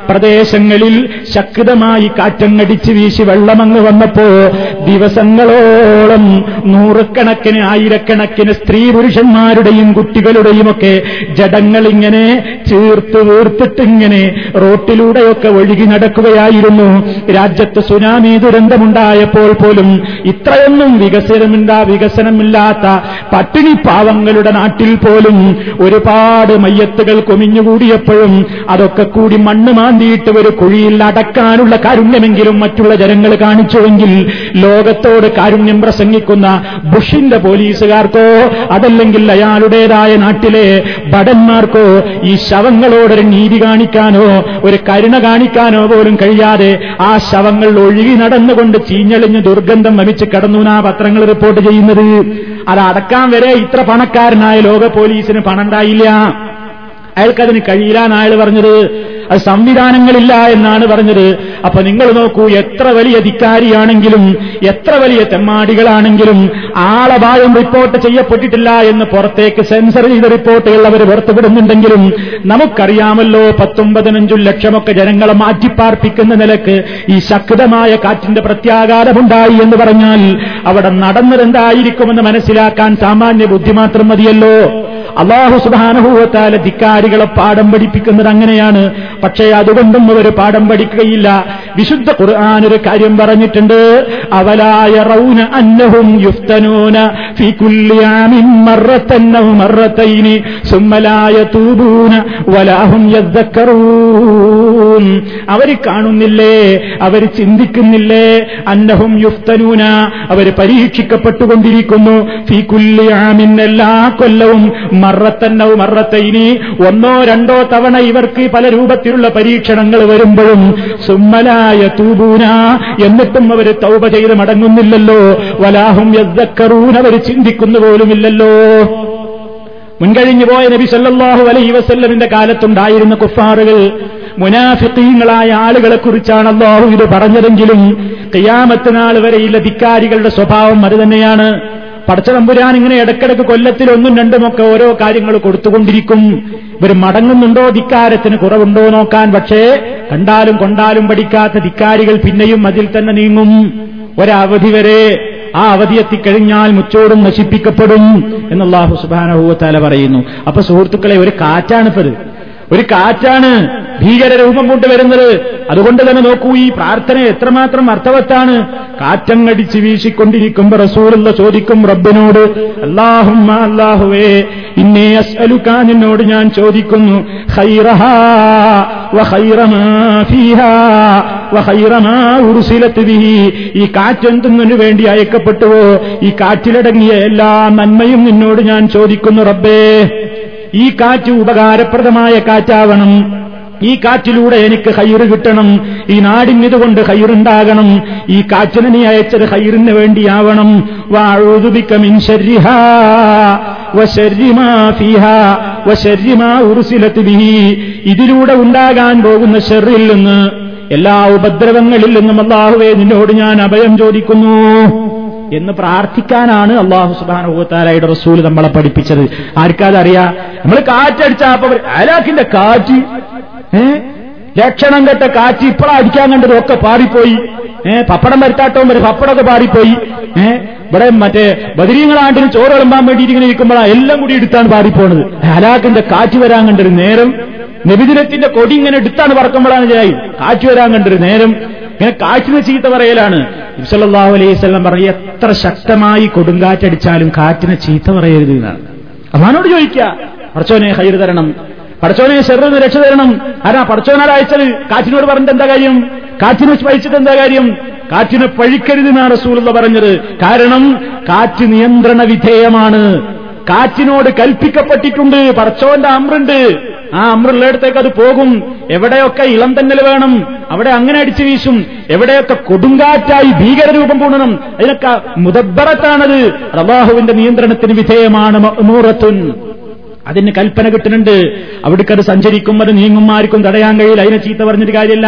പ്രദേശങ്ങളിൽ ശക്തമായി കാറ്റങ്ങടിച്ചു വീശി വെള്ളമങ്ങ് വന്നപ്പോ ദിവസങ്ങളോളം നൂറുകണക്കിന് ആയിരക്കണക്കിന് സ്ത്രീ പുരുഷന്മാരുടെയും കുട്ടികളുടെയുമൊക്കെ ജഡങ്ങളിങ്ങനെ ചീർത്ത് വീർത്തിട്ടിങ്ങനെ റോട്ടിലൂടെയൊക്കെ ഒഴുകി നടക്കുകയായിരുന്നു. രാജ്യത്ത് സുനാമി ദുരന്തമുണ്ടായപ്പോൾ പോലും ഇത്രയൊന്നും വികസനമില്ല വികസനമില്ലാത്ത പട്ടിണി പാവങ്ങളുടെ നാട്ടിൽ പോലും ഒരുപാട് മയ്യത്തുകൾ കൊമിഞ്ഞുകൂടിയപ്പോഴും അതൊക്കെ കൂടി മണ്ണ് മാന്തിയിട്ട് ഒരു കുഴിയിൽ അടക്കാനുള്ള കാരുണ്യമെങ്കിലും മറ്റുള്ള ജനങ്ങൾ കാണിച്ചുവെങ്കിൽ ലോകത്തോട് കാരുണ്യം പ്രസംഗിക്കുന്ന ബുഷിന്റെ പോലീസുകാർക്കോ അതല്ലെങ്കിൽ അയാളുടേതായ നാട്ടിലെ ഭടന്മാർക്കോ ഈ ശവങ്ങളോടൊരു നീതി കാണിക്കാനോ ഒരു കരുണ കാണിക്കാനോ പോലും കഴിയാതെ ആ ശവങ്ങൾ ഒഴുകി നടന്നുകൊണ്ട് ചീഞ്ഞളിഞ്ഞ് ദുർഗന്ധം വമിച്ച് കടന്നു ആ പത്രങ്ങൾ റിപ്പോർട്ട് ചെയ്യുന്നത്. അത് അടക്കാൻ വരെ ഇത്ര പണക്കാരനായ ലോക പോലീസിന് പണം ഉണ്ടായില്ല, അയാൾക്കതിന് കഴിയില്ല എന്നാണ് അയാൾ പറഞ്ഞത്. അത് സംവിധാനങ്ങളില്ല എന്നാണ് പറഞ്ഞത്. അപ്പൊ നിങ്ങൾ നോക്കൂ, എത്ര വലിയ ധിക്കാരിയാണെങ്കിലും എത്ര വലിയ തെമ്മാടികളാണെങ്കിലും ആളപായം റിപ്പോർട്ട് ചെയ്യപ്പെട്ടിട്ടില്ല എന്ന് പുറത്തേക്ക് സെൻസർ ചെയ്ത റിപ്പോർട്ടുകളവർ പുറത്തുവിടുന്നുണ്ടെങ്കിലും നമുക്കറിയാമല്ലോ പത്തും പതിനഞ്ചും ലക്ഷമൊക്കെ ജനങ്ങളെ മാറ്റിപ്പാർപ്പിക്കുന്ന നിലക്ക് ഈ ശക്തമായ കാറ്റിന്റെ പ്രത്യാഘാതമുണ്ടായി എന്ന് പറഞ്ഞാൽ അവിടെ നടന്നതെന്തായിരിക്കുമെന്ന് മനസ്സിലാക്കാൻ സാമാന്യ ബുദ്ധി മാത്രം മതിയല്ലോ. അല്ലാഹു സുബ്ഹാനഹു വ തആല ധിക്കാരികളെ പാഠം പഠിപ്പിക്കുന്നത് അങ്ങനെയാണ്. പക്ഷേ അതുകൊണ്ടും അവർ പാഠം പഠിക്കുകയില്ല. വിശുദ്ധ ഖുർആൻ ഒരു കാര്യം പറഞ്ഞിട്ടുണ്ട്, അവലാ യറൗന അന്നഹും യുഫ്തനൂന ഫീ കുല്ലി ആമിൻ മറതൻ ഔ മറതൈൻ സുമ്മ ലാ യതൂബൂന വലാ ഹും യദ്ദക്കറൂൻ. അവർ കാണുന്നില്ലേ, അവർ ചിന്തിക്കുന്നില്ലേ, അന്നഹും യുഫ്തനൂന അവർ പരീക്ഷിക്കപ്പെട്ടുകൊണ്ടിരിക്കുന്നു, ഫീ കുല്ലി ആമിൻ എല്ലാ കൊല്ലവും മറത്തന്നവും മറത്തൈനി ഒന്നോ രണ്ടോ തവണ ഇവർക്ക് പല രൂപത്തിലുള്ള പരീക്ഷണങ്ങൾ വരുമ്പോഴും സുമ്മലായ തൂബൂന എന്നിട്ടും അവർ തൗബ ചെയ്ത് മടങ്ങുന്നില്ലല്ലോ, വലാഹും യദ്ദക്കറൂൻ അവർ ചിന്തിക്കുന്നു പോലുമില്ലല്ലോ. മുൻകഴിഞ്ഞു പോയ നബി സല്ലല്ലാഹു അലൈഹി വസല്ലമിന്റെ കാലത്തുണ്ടായിരുന്ന കുഫാറുകൾ മുനാഫിഖീങ്ങളായ ആളുകളെ കുറിച്ചാണ് അല്ലാഹു ഇത് പറഞ്ഞതെങ്കിലും ഖിയാമത്ത് നാൾ വരെയുള്ള ധിക്കാരികളുടെ സ്വഭാവം അത് തന്നെയാണ്. പടച്ചതമ്പുരാൻ ഇങ്ങനെ ഇടക്കിടക്ക് കൊല്ലത്തിൽ ഒന്നും രണ്ടുമൊക്കെ ഓരോ കാര്യങ്ങൾ കൊടുത്തുകൊണ്ടിരിക്കും. ഇവർ മടങ്ങുന്നുണ്ടോ, ധിക്കാരത്തിന് കുറവുണ്ടോ നോക്കാൻ. പക്ഷേ കണ്ടാലും കൊണ്ടാലും പഠിക്കാത്ത ധിക്കാരികൾ പിന്നെയും അതിൽ തന്നെ നീങ്ങും. ഒരവധി വരെ, ആ അവധിയെത്തിക്കഴിഞ്ഞാൽ മുച്ചോടും നശിപ്പിക്കപ്പെടും എന്ന് അല്ലാഹു സുബ്ഹാനഹു വ തആല പറയുന്നു. അപ്പൊ സുഹൃത്തുക്കളെ, ഒരു കാറ്റാണിപ്പത്, ഒരു കാറ്റാണ് ഭീകര രൂപം കൊണ്ട് വരുന്നത്. അതുകൊണ്ട് തന്നെ നോക്കൂ, ഈ പ്രാർത്ഥന എത്രമാത്രം അർത്ഥവത്താണ്. കാറ്റങ്ങടിച്ച് വീശിക്കൊണ്ടിരിക്കുമ്പോൾ റസൂലുള്ള ചോദിക്കും റബ്ബിനോട്, അല്ലാഹുമ്മ അല്ലാഹുവേ ഇന്നീ അസ്അലുക, നിന്നോട് ഞാൻ ചോദിക്കുന്നു, ഖൈറഹാ വ ഖൈറ മാ ഫീഹാ വ ഖൈറ മാ ഉർസിലത് ബിഹി. ഈ കാറ്റെന്തിനു വേണ്ടി അയക്കപ്പെട്ടുവോ ഈ കാറ്റിലടങ്ങിയ എല്ലാ നന്മയും നിന്നോട് ഞാൻ ചോദിക്കുന്നു റബ്ബേ. ഈ കാറ്റ് ഉപകാരപ്രദമായ കാറ്റാവണം, ഈ കാറ്റിലൂടെ എനിക്ക് ഖൈർ കിട്ടണം, ഈ നാടിന് ഇതുകൊണ്ട് ഖൈറുണ്ടാകണം, ഈ കാറ്റിനെ നീ അയച്ചത് ഖൈറിന് വേണ്ടിയാവണം. വഅഊദു ബിക മിൻ ശർരിഹാ വശർരി മാ ഫീഹാ വശർരി മാ ഉർസിലത് ബിഹി. ഇതിലൂടെ ഉണ്ടാകാൻ പോകുന്ന ശർറിൽ നിന്ന്, എല്ലാ ഉപദ്രവങ്ങളിൽ നിന്നും അല്ലാഹുവേ നിന്നോട് ഞാൻ അഭയം ചോദിക്കുന്നു എന്ന് പ്രാർത്ഥിക്കാനാണ് അല്ലാഹു സുബ്ഹാനഹു വ തആലയുടെ റസൂൽ നമ്മളെ പഠിപ്പിച്ചത്. ആർക്കാതറിയാ, നമ്മൾ കാറ്റടിച്ചാ അപ്പൊ അലാക്കിന്റെ കാറ്റ്, ഏ ലക്ഷണം കെട്ട കാറ്റ് ഇപ്പഴാ അടിക്കാൻ കണ്ടത് ഒക്കെ പാടിപ്പോയി, ഏഹ് പപ്പടം വരുത്താട്ടവും വരെ പപ്പടമൊക്കെ പാടിപ്പോയി, ഏഹ് ഇവിടെ മറ്റേ ബദരീങ്ങളാണ്ടിന് ചോറ് വിളമ്പാൻ വേണ്ടിയിട്ട് ഇങ്ങനെ ഇരിക്കുമ്പോഴാ എല്ലാം കൂടി എടുത്താണ് പാടിപ്പോണത്. അലാക്കിന്റെ കാറ്റ് വരാൻ കണ്ടൊരു നേരം, നബിദിനത്തിന്റെ കൊടി ഇങ്ങനെ എടുത്താണ് പറക്കുമ്പോഴാണ് ജായി കാറ്റ് വരാൻ കണ്ടൊരു നേരം. ഇങ്ങനെ കാറ്റിന് ചീത്ത പറയലാണ്. നബി സല്ലല്ലാഹു അലൈഹി വസല്ലം പറഞ്ഞു, എത്ര ശക്തമായി കൊടുങ്കാറ്റടിച്ചാലും കാറ്റിനെ ചീത്ത പറയരുത് എന്നാണ്. അള്ളാഹുവോട് ചോദിക്കുക, പടച്ചോനെ ഖൈർ തരണം, പടച്ചോനെ ശർറിൽ നിന്ന് രക്ഷ തരണം. ആരാ പടച്ചോനാട് അയച്ചത്? കാറ്റിനോട് പറഞ്ഞിട്ട് എന്താ കാര്യം? കാറ്റിനെ പഴിച്ചിട്ട് എന്താ കാര്യം? കാറ്റിനെ പഴിക്കരുതെന്നാണ് റസൂലുള്ള പറഞ്ഞത്. കാരണം കാറ്റ് നിയന്ത്രണ വിധേയമാണ്, കാറ്റിനോട് കൽപ്പിക്കപ്പെട്ടിട്ടുണ്ട്, പടച്ചോന്റെ അമ്രുണ്ട്, ആ അമ്രുള്ളയിടത്തേക്ക് അത് പോകും. എവിടെയൊക്കെ ഇളം തന്നൽ വേണം അവിടെ അങ്ങനെ അടിച്ചു വീശും, എവിടെയൊക്കെ കൊടുങ്കാറ്റായി ഭീകരരൂപം പൂണണം അതിനൊക്കെ മുദബ്ബറത്താണത്. അല്ലാഹുവിന്റെ നിയന്ത്രണത്തിന് വിധേയമാണ്, മഅ്മൂറത്തുൻ, അതിന് കൽപ്പന കിട്ടുന്നുണ്ട്. അവിടേക്കത് സഞ്ചരിക്കും, അത് നീങ്ങും, ആർക്കും തടയാൻ കഴിയില്ല. അതിനെ ചീത്ത പറഞ്ഞിട്ട് കാര്യമില്ല.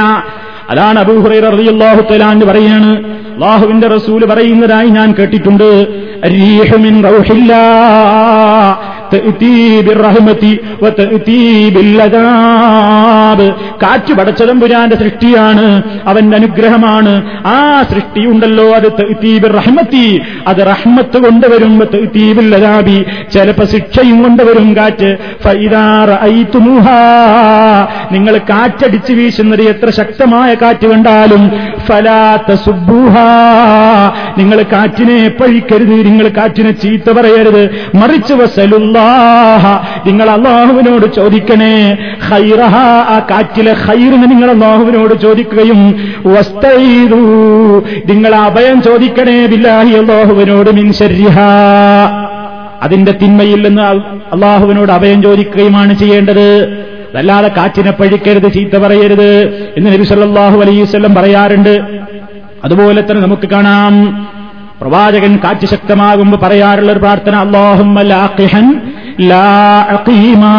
അതാണ് അബൂ ഹുറൈറ റളിയല്ലാഹു തആല അൻഹു പറയാണ്, അല്ലാഹുവിന്റെ റസൂൽ പറയുന്നതായി ഞാൻ കേട്ടിട്ടുണ്ട്, അരീഹു മിൻ റൗഹില്ലാ തഅതി ബിർറഹ്മതി വതഅതി ബില്ലദാബ്. കാറ്റ് പടച്ചതമ്പുരാന്റെ സൃഷ്ടിയാണ്, അവന്റെ അനുഗ്രഹമാണ്. ആ സൃഷ്ടി ഉണ്ടല്ലോ, അത് തഅതി ബിർറഹ്മതി, അത് റഹ്മത്ത് കൊണ്ടുവരും, വതഅതി ബില്ലദാബി, ചിലപ്പോൾ ശിക്ഷയും കൊണ്ടുവരും കാറ്റ്. ഫൈദാ റഅയ്തുമുഹാ, നിങ്ങൾ കാറ്റടിച്ചു വീശുന്നത് എത്ര ശക്തമായ കാറ്റ് കണ്ടാലും ഫലാ തസുബ്ബുഹാ, നിങ്ങൾ കാറ്റിനെ പഴിക്കരുത്, നിങ്ങൾ കാറ്റിനെ ചീത്ത പറയരുത്. മറിച്ച് വസലുല്ലാ, നിങ്ങൾ അല്ലാഹുവിനോട് ചോദിക്കണേ, ഖൈറഹാ, ആ കാറ്റിലെ ഖൈറിനെ നിങ്ങൾ അല്ലാഹുവിനോട് ചോദിക്കുകയും വസ്തഈദു, നിങ്ങൾ അഭയം ചോദിക്കണേ ബില്ലാഹി അല്ലാഹുവിനോട്, മിൻ ശർരിഹാ, അതിന്റെ തിന്മയിൽ നിന്ന് അല്ലാഹുവിനോട് അഭയം ചോദിക്കുകയുമാണ് ചെയ്യേണ്ടത്. അതല്ലാതെ കാറ്റിനെ പഴിക്കരുത്, ചീത്ത പറയരുത് എന്ന് നബി സല്ലല്ലാഹു അലൈഹി വസല്ലം പറയാറുണ്ട്. അതുപോലെ തന്നെ നമുക്ക് കാണാം, പ്രവാചകൻ കാറ്റ് ശക്തമാകുമ്പോൾ പറയാറുള്ള ഒരു പ്രാർത്ഥന, അല്ലാഹുമ്മ ലാഖിഹൻ ലാ അഖീമാ,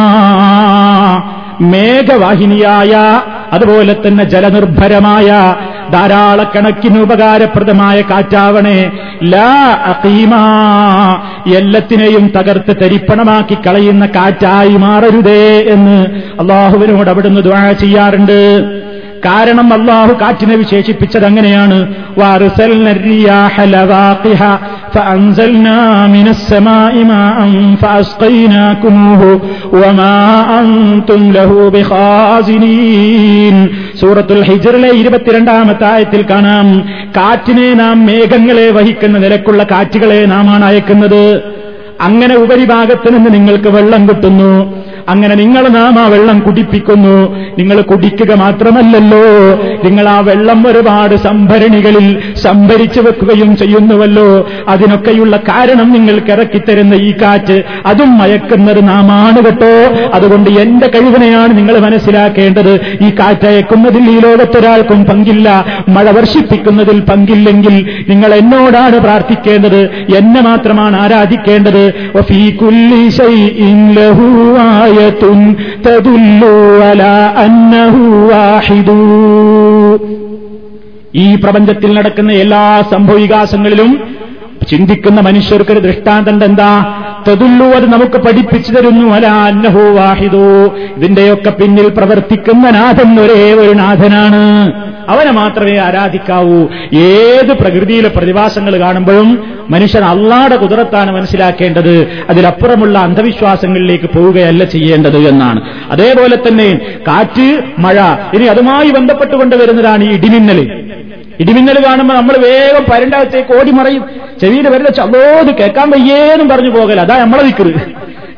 മേഘവാഹിനിയായ അതുപോലെ തന്നെ ജലനിർഭരമായ ധാരാളക്കണക്കിന് ഉപകാരപ്രദമായ കാറ്റാവണേ. ലാ അഖീമാ, എല്ലാത്തിനെയും തകർത്ത് തരിപ്പണമാക്കി കളയുന്ന കാറ്റായി മാറരുതേ എന്ന് അള്ളാഹുവിനോട് അവിടുന്ന് ദുആ ചെയ്യാറുണ്ട്. കാരണം അള്ളാഹു കാറ്റിനെ വിശേഷിപ്പിച്ചത് അങ്ങനെയാണ്. സൂറത്തുൽ ഹിജ്റിലെ ഇരുപത്തിരണ്ടാമത്തെ ആയത്തിൽ കാണാം, കാറ്റിനെ നാം മേഘങ്ങളെ വഹിക്കുന്ന നിലക്കുള്ള കാറ്റുകളെ നാം ആണ് അയക്കുന്നത്. അങ്ങനെ ഉപരിഭാഗത്ത് നിന്ന് നിങ്ങൾക്ക് വെള്ളം കിട്ടുന്നു, അങ്ങനെ നിങ്ങൾ നാം ആ വെള്ളം കുടിപ്പിക്കുന്നു. നിങ്ങൾ കുടിക്കുക മാത്രമല്ലല്ലോ, നിങ്ങൾ ആ വെള്ളം ഒരുപാട് സംഭരണികളിൽ സംഭരിച്ചു വെക്കുകയും ചെയ്യുന്നുവല്ലോ. അതിനൊക്കെയുള്ള കാരണം നിങ്ങൾക്ക് ഇറക്കിത്തരുന്ന ഈ കാറ്റ്, അതും മയക്കുന്നത് നാം ആണ് കേട്ടോ. അതുകൊണ്ട് എന്റെ കഴിവിനെയാണ് നിങ്ങൾ മനസ്സിലാക്കേണ്ടത്. ഈ കാറ്റയക്കുന്നതിൽ ഈ ലോകത്തൊരാൾക്കും പങ്കില്ല, മഴ വർഷിപ്പിക്കുന്നതിൽ പങ്കില്ലെങ്കിൽ നിങ്ങൾ എന്നോടാണ് പ്രാർത്ഥിക്കേണ്ടത്, എന്നെ മാത്രമാണ് ആരാധിക്കേണ്ടത്. ഈ പ്രപഞ്ചത്തിൽ നടക്കുന്ന എല്ലാ സംഭവികാസങ്ങളിലും ചിന്തിക്കുന്ന മനുഷ്യർക്കൊരു ദൃഷ്ടാന്തം എന്താ? തദുല്ലു, അത് നമുക്ക് പഠിപ്പിച്ചു തരുന്നു. അലാ അന്നഹു വാഹിദു, ഇതിന്റെയൊക്കെ പിന്നിൽ പ്രവർത്തിക്കുന്ന നാഥൻ ഒരേ ഒരു നാഥനാണ്, അവനെ മാത്രമേ ആരാധിക്കാവൂ. ഏത് പ്രകൃതിയിലെ പ്രതിഭാസങ്ങൾ കാണുമ്പോഴും മനുഷ്യൻ അള്ളാഹുവിന്റെ ഖുദ്റത്താണ് മനസ്സിലാക്കേണ്ടത്, അതിലപ്പുറമുള്ള അന്ധവിശ്വാസങ്ങളിലേക്ക് പോവുകയല്ല ചെയ്യേണ്ടത് എന്നാണ്. അതേപോലെ തന്നെ കാറ്റ്, മഴ, ഇനി അതുമായി ബന്ധപ്പെട്ടുകൊണ്ട് വരുന്നതാണ് ഈ ഇടിമിന്നൽ. ഇടിമിന്നൽ കാണുമ്പോൾ നമ്മൾ വേഗം പരണ്ടകത്തേക്ക് ഓടി മറയും, ചെവിയിൽ വരുന്ന ചതോത് കേൾക്കാൻ വയ്യേന്നും പറഞ്ഞു പോകല. അതാ നമ്മളെ ദിക്ർ.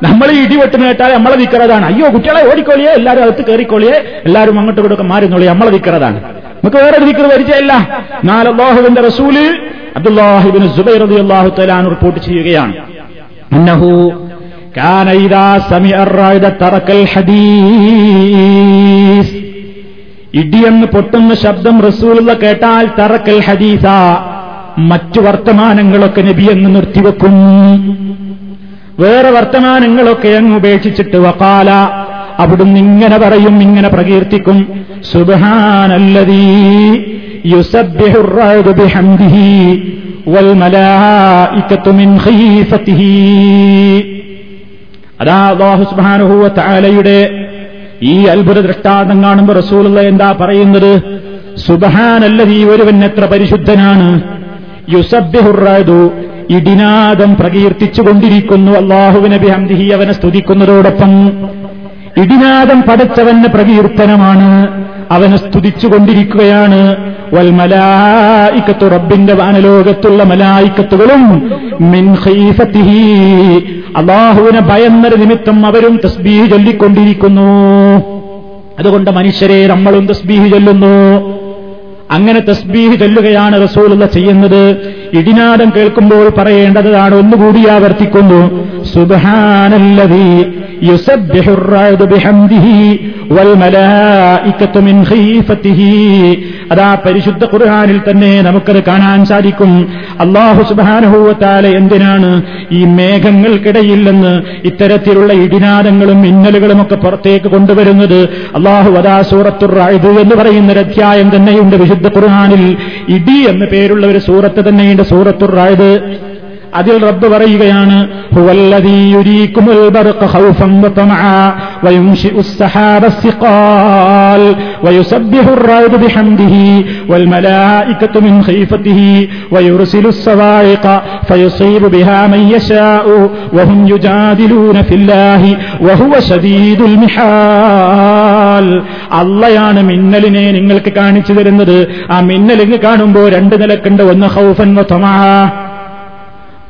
നമ്മൾ ഈ ഇടിവെട്ടിന് കേട്ടാൽ നമ്മളെ ദിക്റതാണ്. അയ്യോ കുട്ടികളെ ഓടിക്കോളിയേ, എല്ലാവരും അകത്ത് കയറിക്കോളിയേ, എല്ലാവരും അങ്ങോട്ട് കൂടെ മാറുന്നോളിയേ, നമ്മളെ ദിക്റതാണ്. നമുക്ക് വേറൊരു ദിക്ർ പരിചയമില്ല. എന്നാൽ അല്ലാഹുവിന്റെ റസൂൽ അബ്ദുല്ലാഹി ഇബ്നു സുബൈർ റളിയല്ലാഹു തആല അൻഹു റിപ്പോർട്ട് ചെയ്യുകയാണ്, അന്നഹു കാന ഇദാ സമിഅ അർ-റഅദ തറക്കൽ ഹദീസ്. ഇടിയെന്ന് പൊട്ടുന്ന ശബ്ദം റസൂലുള്ള കേട്ടാൽ തറക്കൽ ഹദീസ, മറ്റു വർത്തമാനങ്ങളൊക്കെ നബിയെന്ന് നിർത്തിവെക്കും. വേറെ വർത്തമാനങ്ങളൊക്കെ അങ്ങ് ഉപേക്ഷിച്ചിട്ട് വഖാല, അവിടുന്ന് ഇങ്ങനെ പറയും, ഇങ്ങനെ പ്രകീർത്തിക്കും, സുബ്ഹാനല്ലദീ യുസബ്ബിഹു അർ-റഅദു ബിഹംദിഹി വൽ മലായികതു മിൻ ഖീഫതിഹി. അതാ അല്ലാഹു സുബ്ഹാനഹു വ തആലയുടെ ഈ അത്ഭുത ദൃഷ്ടാന്തം കാണുമ്പോൾ റസൂലുള്ള എന്താ പറയുന്നത്? സുബ്ഹാനല്ലദീ, ഒരുവൻ എത്ര പരിശുദ്ധനാണ്, യുസബ്ബിഹു അർ-റഅദു, ഇടിനാദം പ്രകീർത്തിച്ചുകൊണ്ടിരിക്കുന്നു, അല്ലാഹുവിനെ ബിഹംദിഹി, അവനെ സ്തുതിക്കുന്നതോടൊപ്പം. ഇടിനാദം പടച്ചവന്റെ പ്രകീർത്തനമാണ്, അവനെ സ്തുതിച്ചുകൊണ്ടിരിക്കുകയാണ്. വൽ മലായികത്തു, റബ്ബിന്റെ വാനലോകത്തുള്ള മലായിക്കത്തുകളും മിൻ ഖീഫതിഹി, അല്ലാഹുവിനെ ഭയന്നര നിമിത്തം അവരും തസ്ബീഹ് ചൊല്ലിക്കൊണ്ടിരിക്കുന്നു. അതുകൊണ്ട് മനുഷ്യരെ, നമ്മളും തസ്ബീഹ് ചൊല്ലുന്നു. അങ്ങനെ തസ്ബീഹ് ചൊല്ലുകയാണ് റസൂലുള്ള ചെയ്യുന്നത്. ഇടിനാദം കേൾക്കുമ്പോൾ പറയേണ്ടതാണ്, ഒന്നുകൂടി ആവർത്തിക്കുന്നു, സുബ്ഹാനല്ലദീ യുസബ്ബിഹു അർ-റഅദു ബിഹംദിഹി വൽ മലായികതു മിൻ ഖീഫതിഹി. അതാ പരിശുദ്ധ ഖുർആനിൽ തന്നെ നമുക്കത് കാണാൻ സാധിക്കും. അല്ലാഹു സുബ്ഹാനഹു വ തആല എന്തിനാണ് ഈ മേഘങ്ങൾക്കിടയിൽ നിന്ന് ഇത്തരത്തിലുള്ള ഇടിനാദങ്ങളും മിന്നലുകളും ഒക്കെ പുറത്തേക്ക് കൊണ്ടുവരുന്നത്? അല്ലാഹു അതാ സൂറത്തുർ റഅദ് എന്ന് പറയുന്ന ഒരു അധ്യായം തന്നെയുണ്ട് വിശുദ്ധ ഖുർആനിൽ. ഇടി എന്ന് പേരുള്ള ഒരു സൂറത്ത് തന്നെയുണ്ട്, സൂറത്തുർ റഅദ്. അതിൽ റബ്ബ് പറയുകയാണ്, ഹുവല്ലദീ യുരീകുമുൽ ബർഖ ഖൗഫൻ വ തമഅ വയുംശിഉസ് സഹാബ സിഖാൽ വയുസബ്ബിഹുർ റഅദു ബിഹംദിഹി വൽ മലായികതു മിൻ ഖീഫതിഹി വയുർസിലുസ് സവാഇഖ ഫയുസീബു ബിഹാ മൻ യശാഉ വഹും യുജാദിലൂന ഫില്ലാഹി വഹുവ ശദീദുൽ മിഹാൽ. അള്ളയാണ് മിന്നലിനെ നിങ്ങൾക്ക് കാണിച്ചു തരുന്നത്. ആ മിന്നലിനെ കാണുമ്പോൾ രണ്ട് നിലക്കുണ്ട്, ഒന്ന് ഖൗഫൻ വ തമഅ,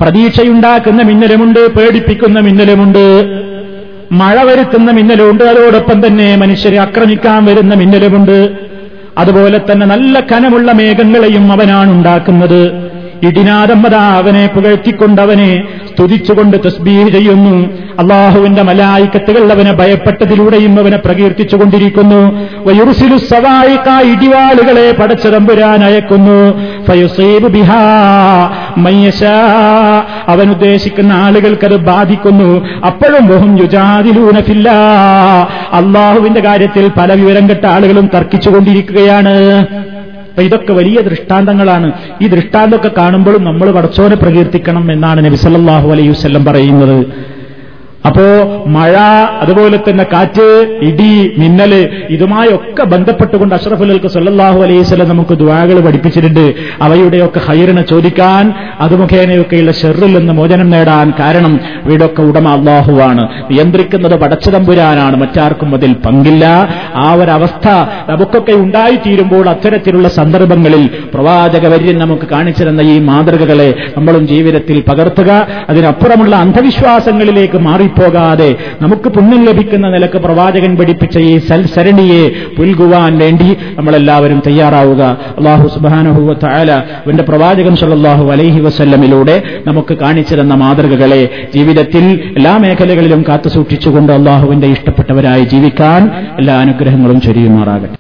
പ്രതീക്ഷയുണ്ടാക്കുന്ന മിന്നലുമുണ്ട്, പേടിപ്പിക്കുന്ന മിന്നലുമുണ്ട്, മഴ വരുത്തുന്ന മിന്നലുമുണ്ട്, അതോടൊപ്പം തന്നെ മനുഷ്യരെ ആക്രമിക്കാൻ വരുന്ന മിന്നലുമുണ്ട്. അതുപോലെ തന്നെ നല്ല കനമുള്ള മേഘങ്ങളെയും അവനാണ് ഉണ്ടാക്കുന്നത്. ഇടിനാദമ്മത അവനെ പുകഴ്ത്തിക്കൊണ്ടവനെ സ്തുതിച്ചുകൊണ്ട് തസ്ബീഹ് ചെയ്യുന്നു. അള്ളാഹുവിന്റെ മലായിക്കത്തുകൾ അവനെ ഭയപ്പെട്ടതിലൂടെയും അവനെ പ്രകീർത്തിച്ചുകൊണ്ടിരിക്കുന്നു. വയുർസിലു സവായിക ഇടിവാളുകളെ പടച്ചതമ്പുരാൻ അയക്കുന്നു. ഫയുസീബു ബിഹാ മയ്യശാ അവൻ ഉദ്ദേശിക്കുന്ന ആളുകൾക്കത് ബാധിക്കുന്നു. അപ്പോഴും വഹും യുജാദിലൂന ഫില്ലാ അള്ളാഹുവിന്റെ കാര്യത്തിൽ പല വിവരം കെട്ട ആളുകളും തർക്കിച്ചുകൊണ്ടിരിക്കുകയാണ്. അപ്പൊ ഇതൊക്കെ വലിയ ദൃഷ്ടാന്തങ്ങളാണ്. ഈ ദൃഷ്ടാന്തമൊക്കെ കാണുമ്പോഴും നമ്മൾ പടച്ചോനെ പ്രകീർത്തിക്കണം എന്നാണ് നബി സല്ലല്ലാഹു അലൈഹി വസല്ലം പറയുന്നത്. അപ്പോ മഴ, അതുപോലെ തന്നെ കാറ്റ്, ഇടി, മിന്നല്, ഇതുമായൊക്കെ ബന്ധപ്പെട്ടുകൊണ്ട് അഷ്റഫുൽ ഖൽഖ് സല്ലല്ലാഹു അലൈഹി വസല്ലം നമുക്ക് ദുആകൾ പഠിപ്പിച്ചിട്ടുണ്ട്. അവയുടെയൊക്കെ ഖൈറിനെ ചോദിക്കാൻ, അത് മുഖേനയൊക്കെയുള്ള ഷർറിൽ നിന്ന് മോചനം നേടാൻ. കാരണം ഇവയുടെയൊക്കെ ഉടമ അല്ലാഹുവാണ്, നിയന്ത്രിക്കുന്നത് പടച്ച തമ്പുരാനാണ്, മറ്റാർക്കും അതിൽ പങ്കില്ല. ആ ഒരവസ്ഥ നമുക്കൊക്കെ ഉണ്ടായിത്തീരുമ്പോൾ അത്തരത്തിലുള്ള സന്ദർഭങ്ങളിൽ പ്രവാചകവര്യൻ നമുക്ക് കാണിച്ചു തന്ന ഈ മാതൃകകളെ നമ്മളും ജീവിതത്തിൽ പകർത്തുക. അതിനപ്പുറമുള്ള അന്ധവിശ്വാസങ്ങളിലേക്ക് മാറി പോകാതെ നമുക്ക് പുണ്യം ലഭിക്കുന്ന നിലക്ക് പ്രവാചകൻ പഠിപ്പിച്ച ഈ സൽസരണിയെ പുൽകുവാൻ വേണ്ടി നമ്മളെല്ലാവരും തയ്യാറാവുക. അല്ലാഹു സുബ്ഹാനഹു വ തആല അവന്റെ പ്രവാചകൻ സല്ലല്ലാഹു അലൈഹി വസല്ലമിലൂടെ നമുക്ക് കാണിച്ചു തന്ന മാതൃകകളെ ജീവിതത്തിൽ എല്ലാ മേഖലകളിലും കാത്തുസൂക്ഷിച്ചുകൊണ്ട് അല്ലാഹുവിന്റെ ഇഷ്ടപ്പെട്ടവരായി ജീവിക്കാൻ എല്ലാ അനുഗ്രഹങ്ങളും ചൊരിയുമാറാകട്ടെ.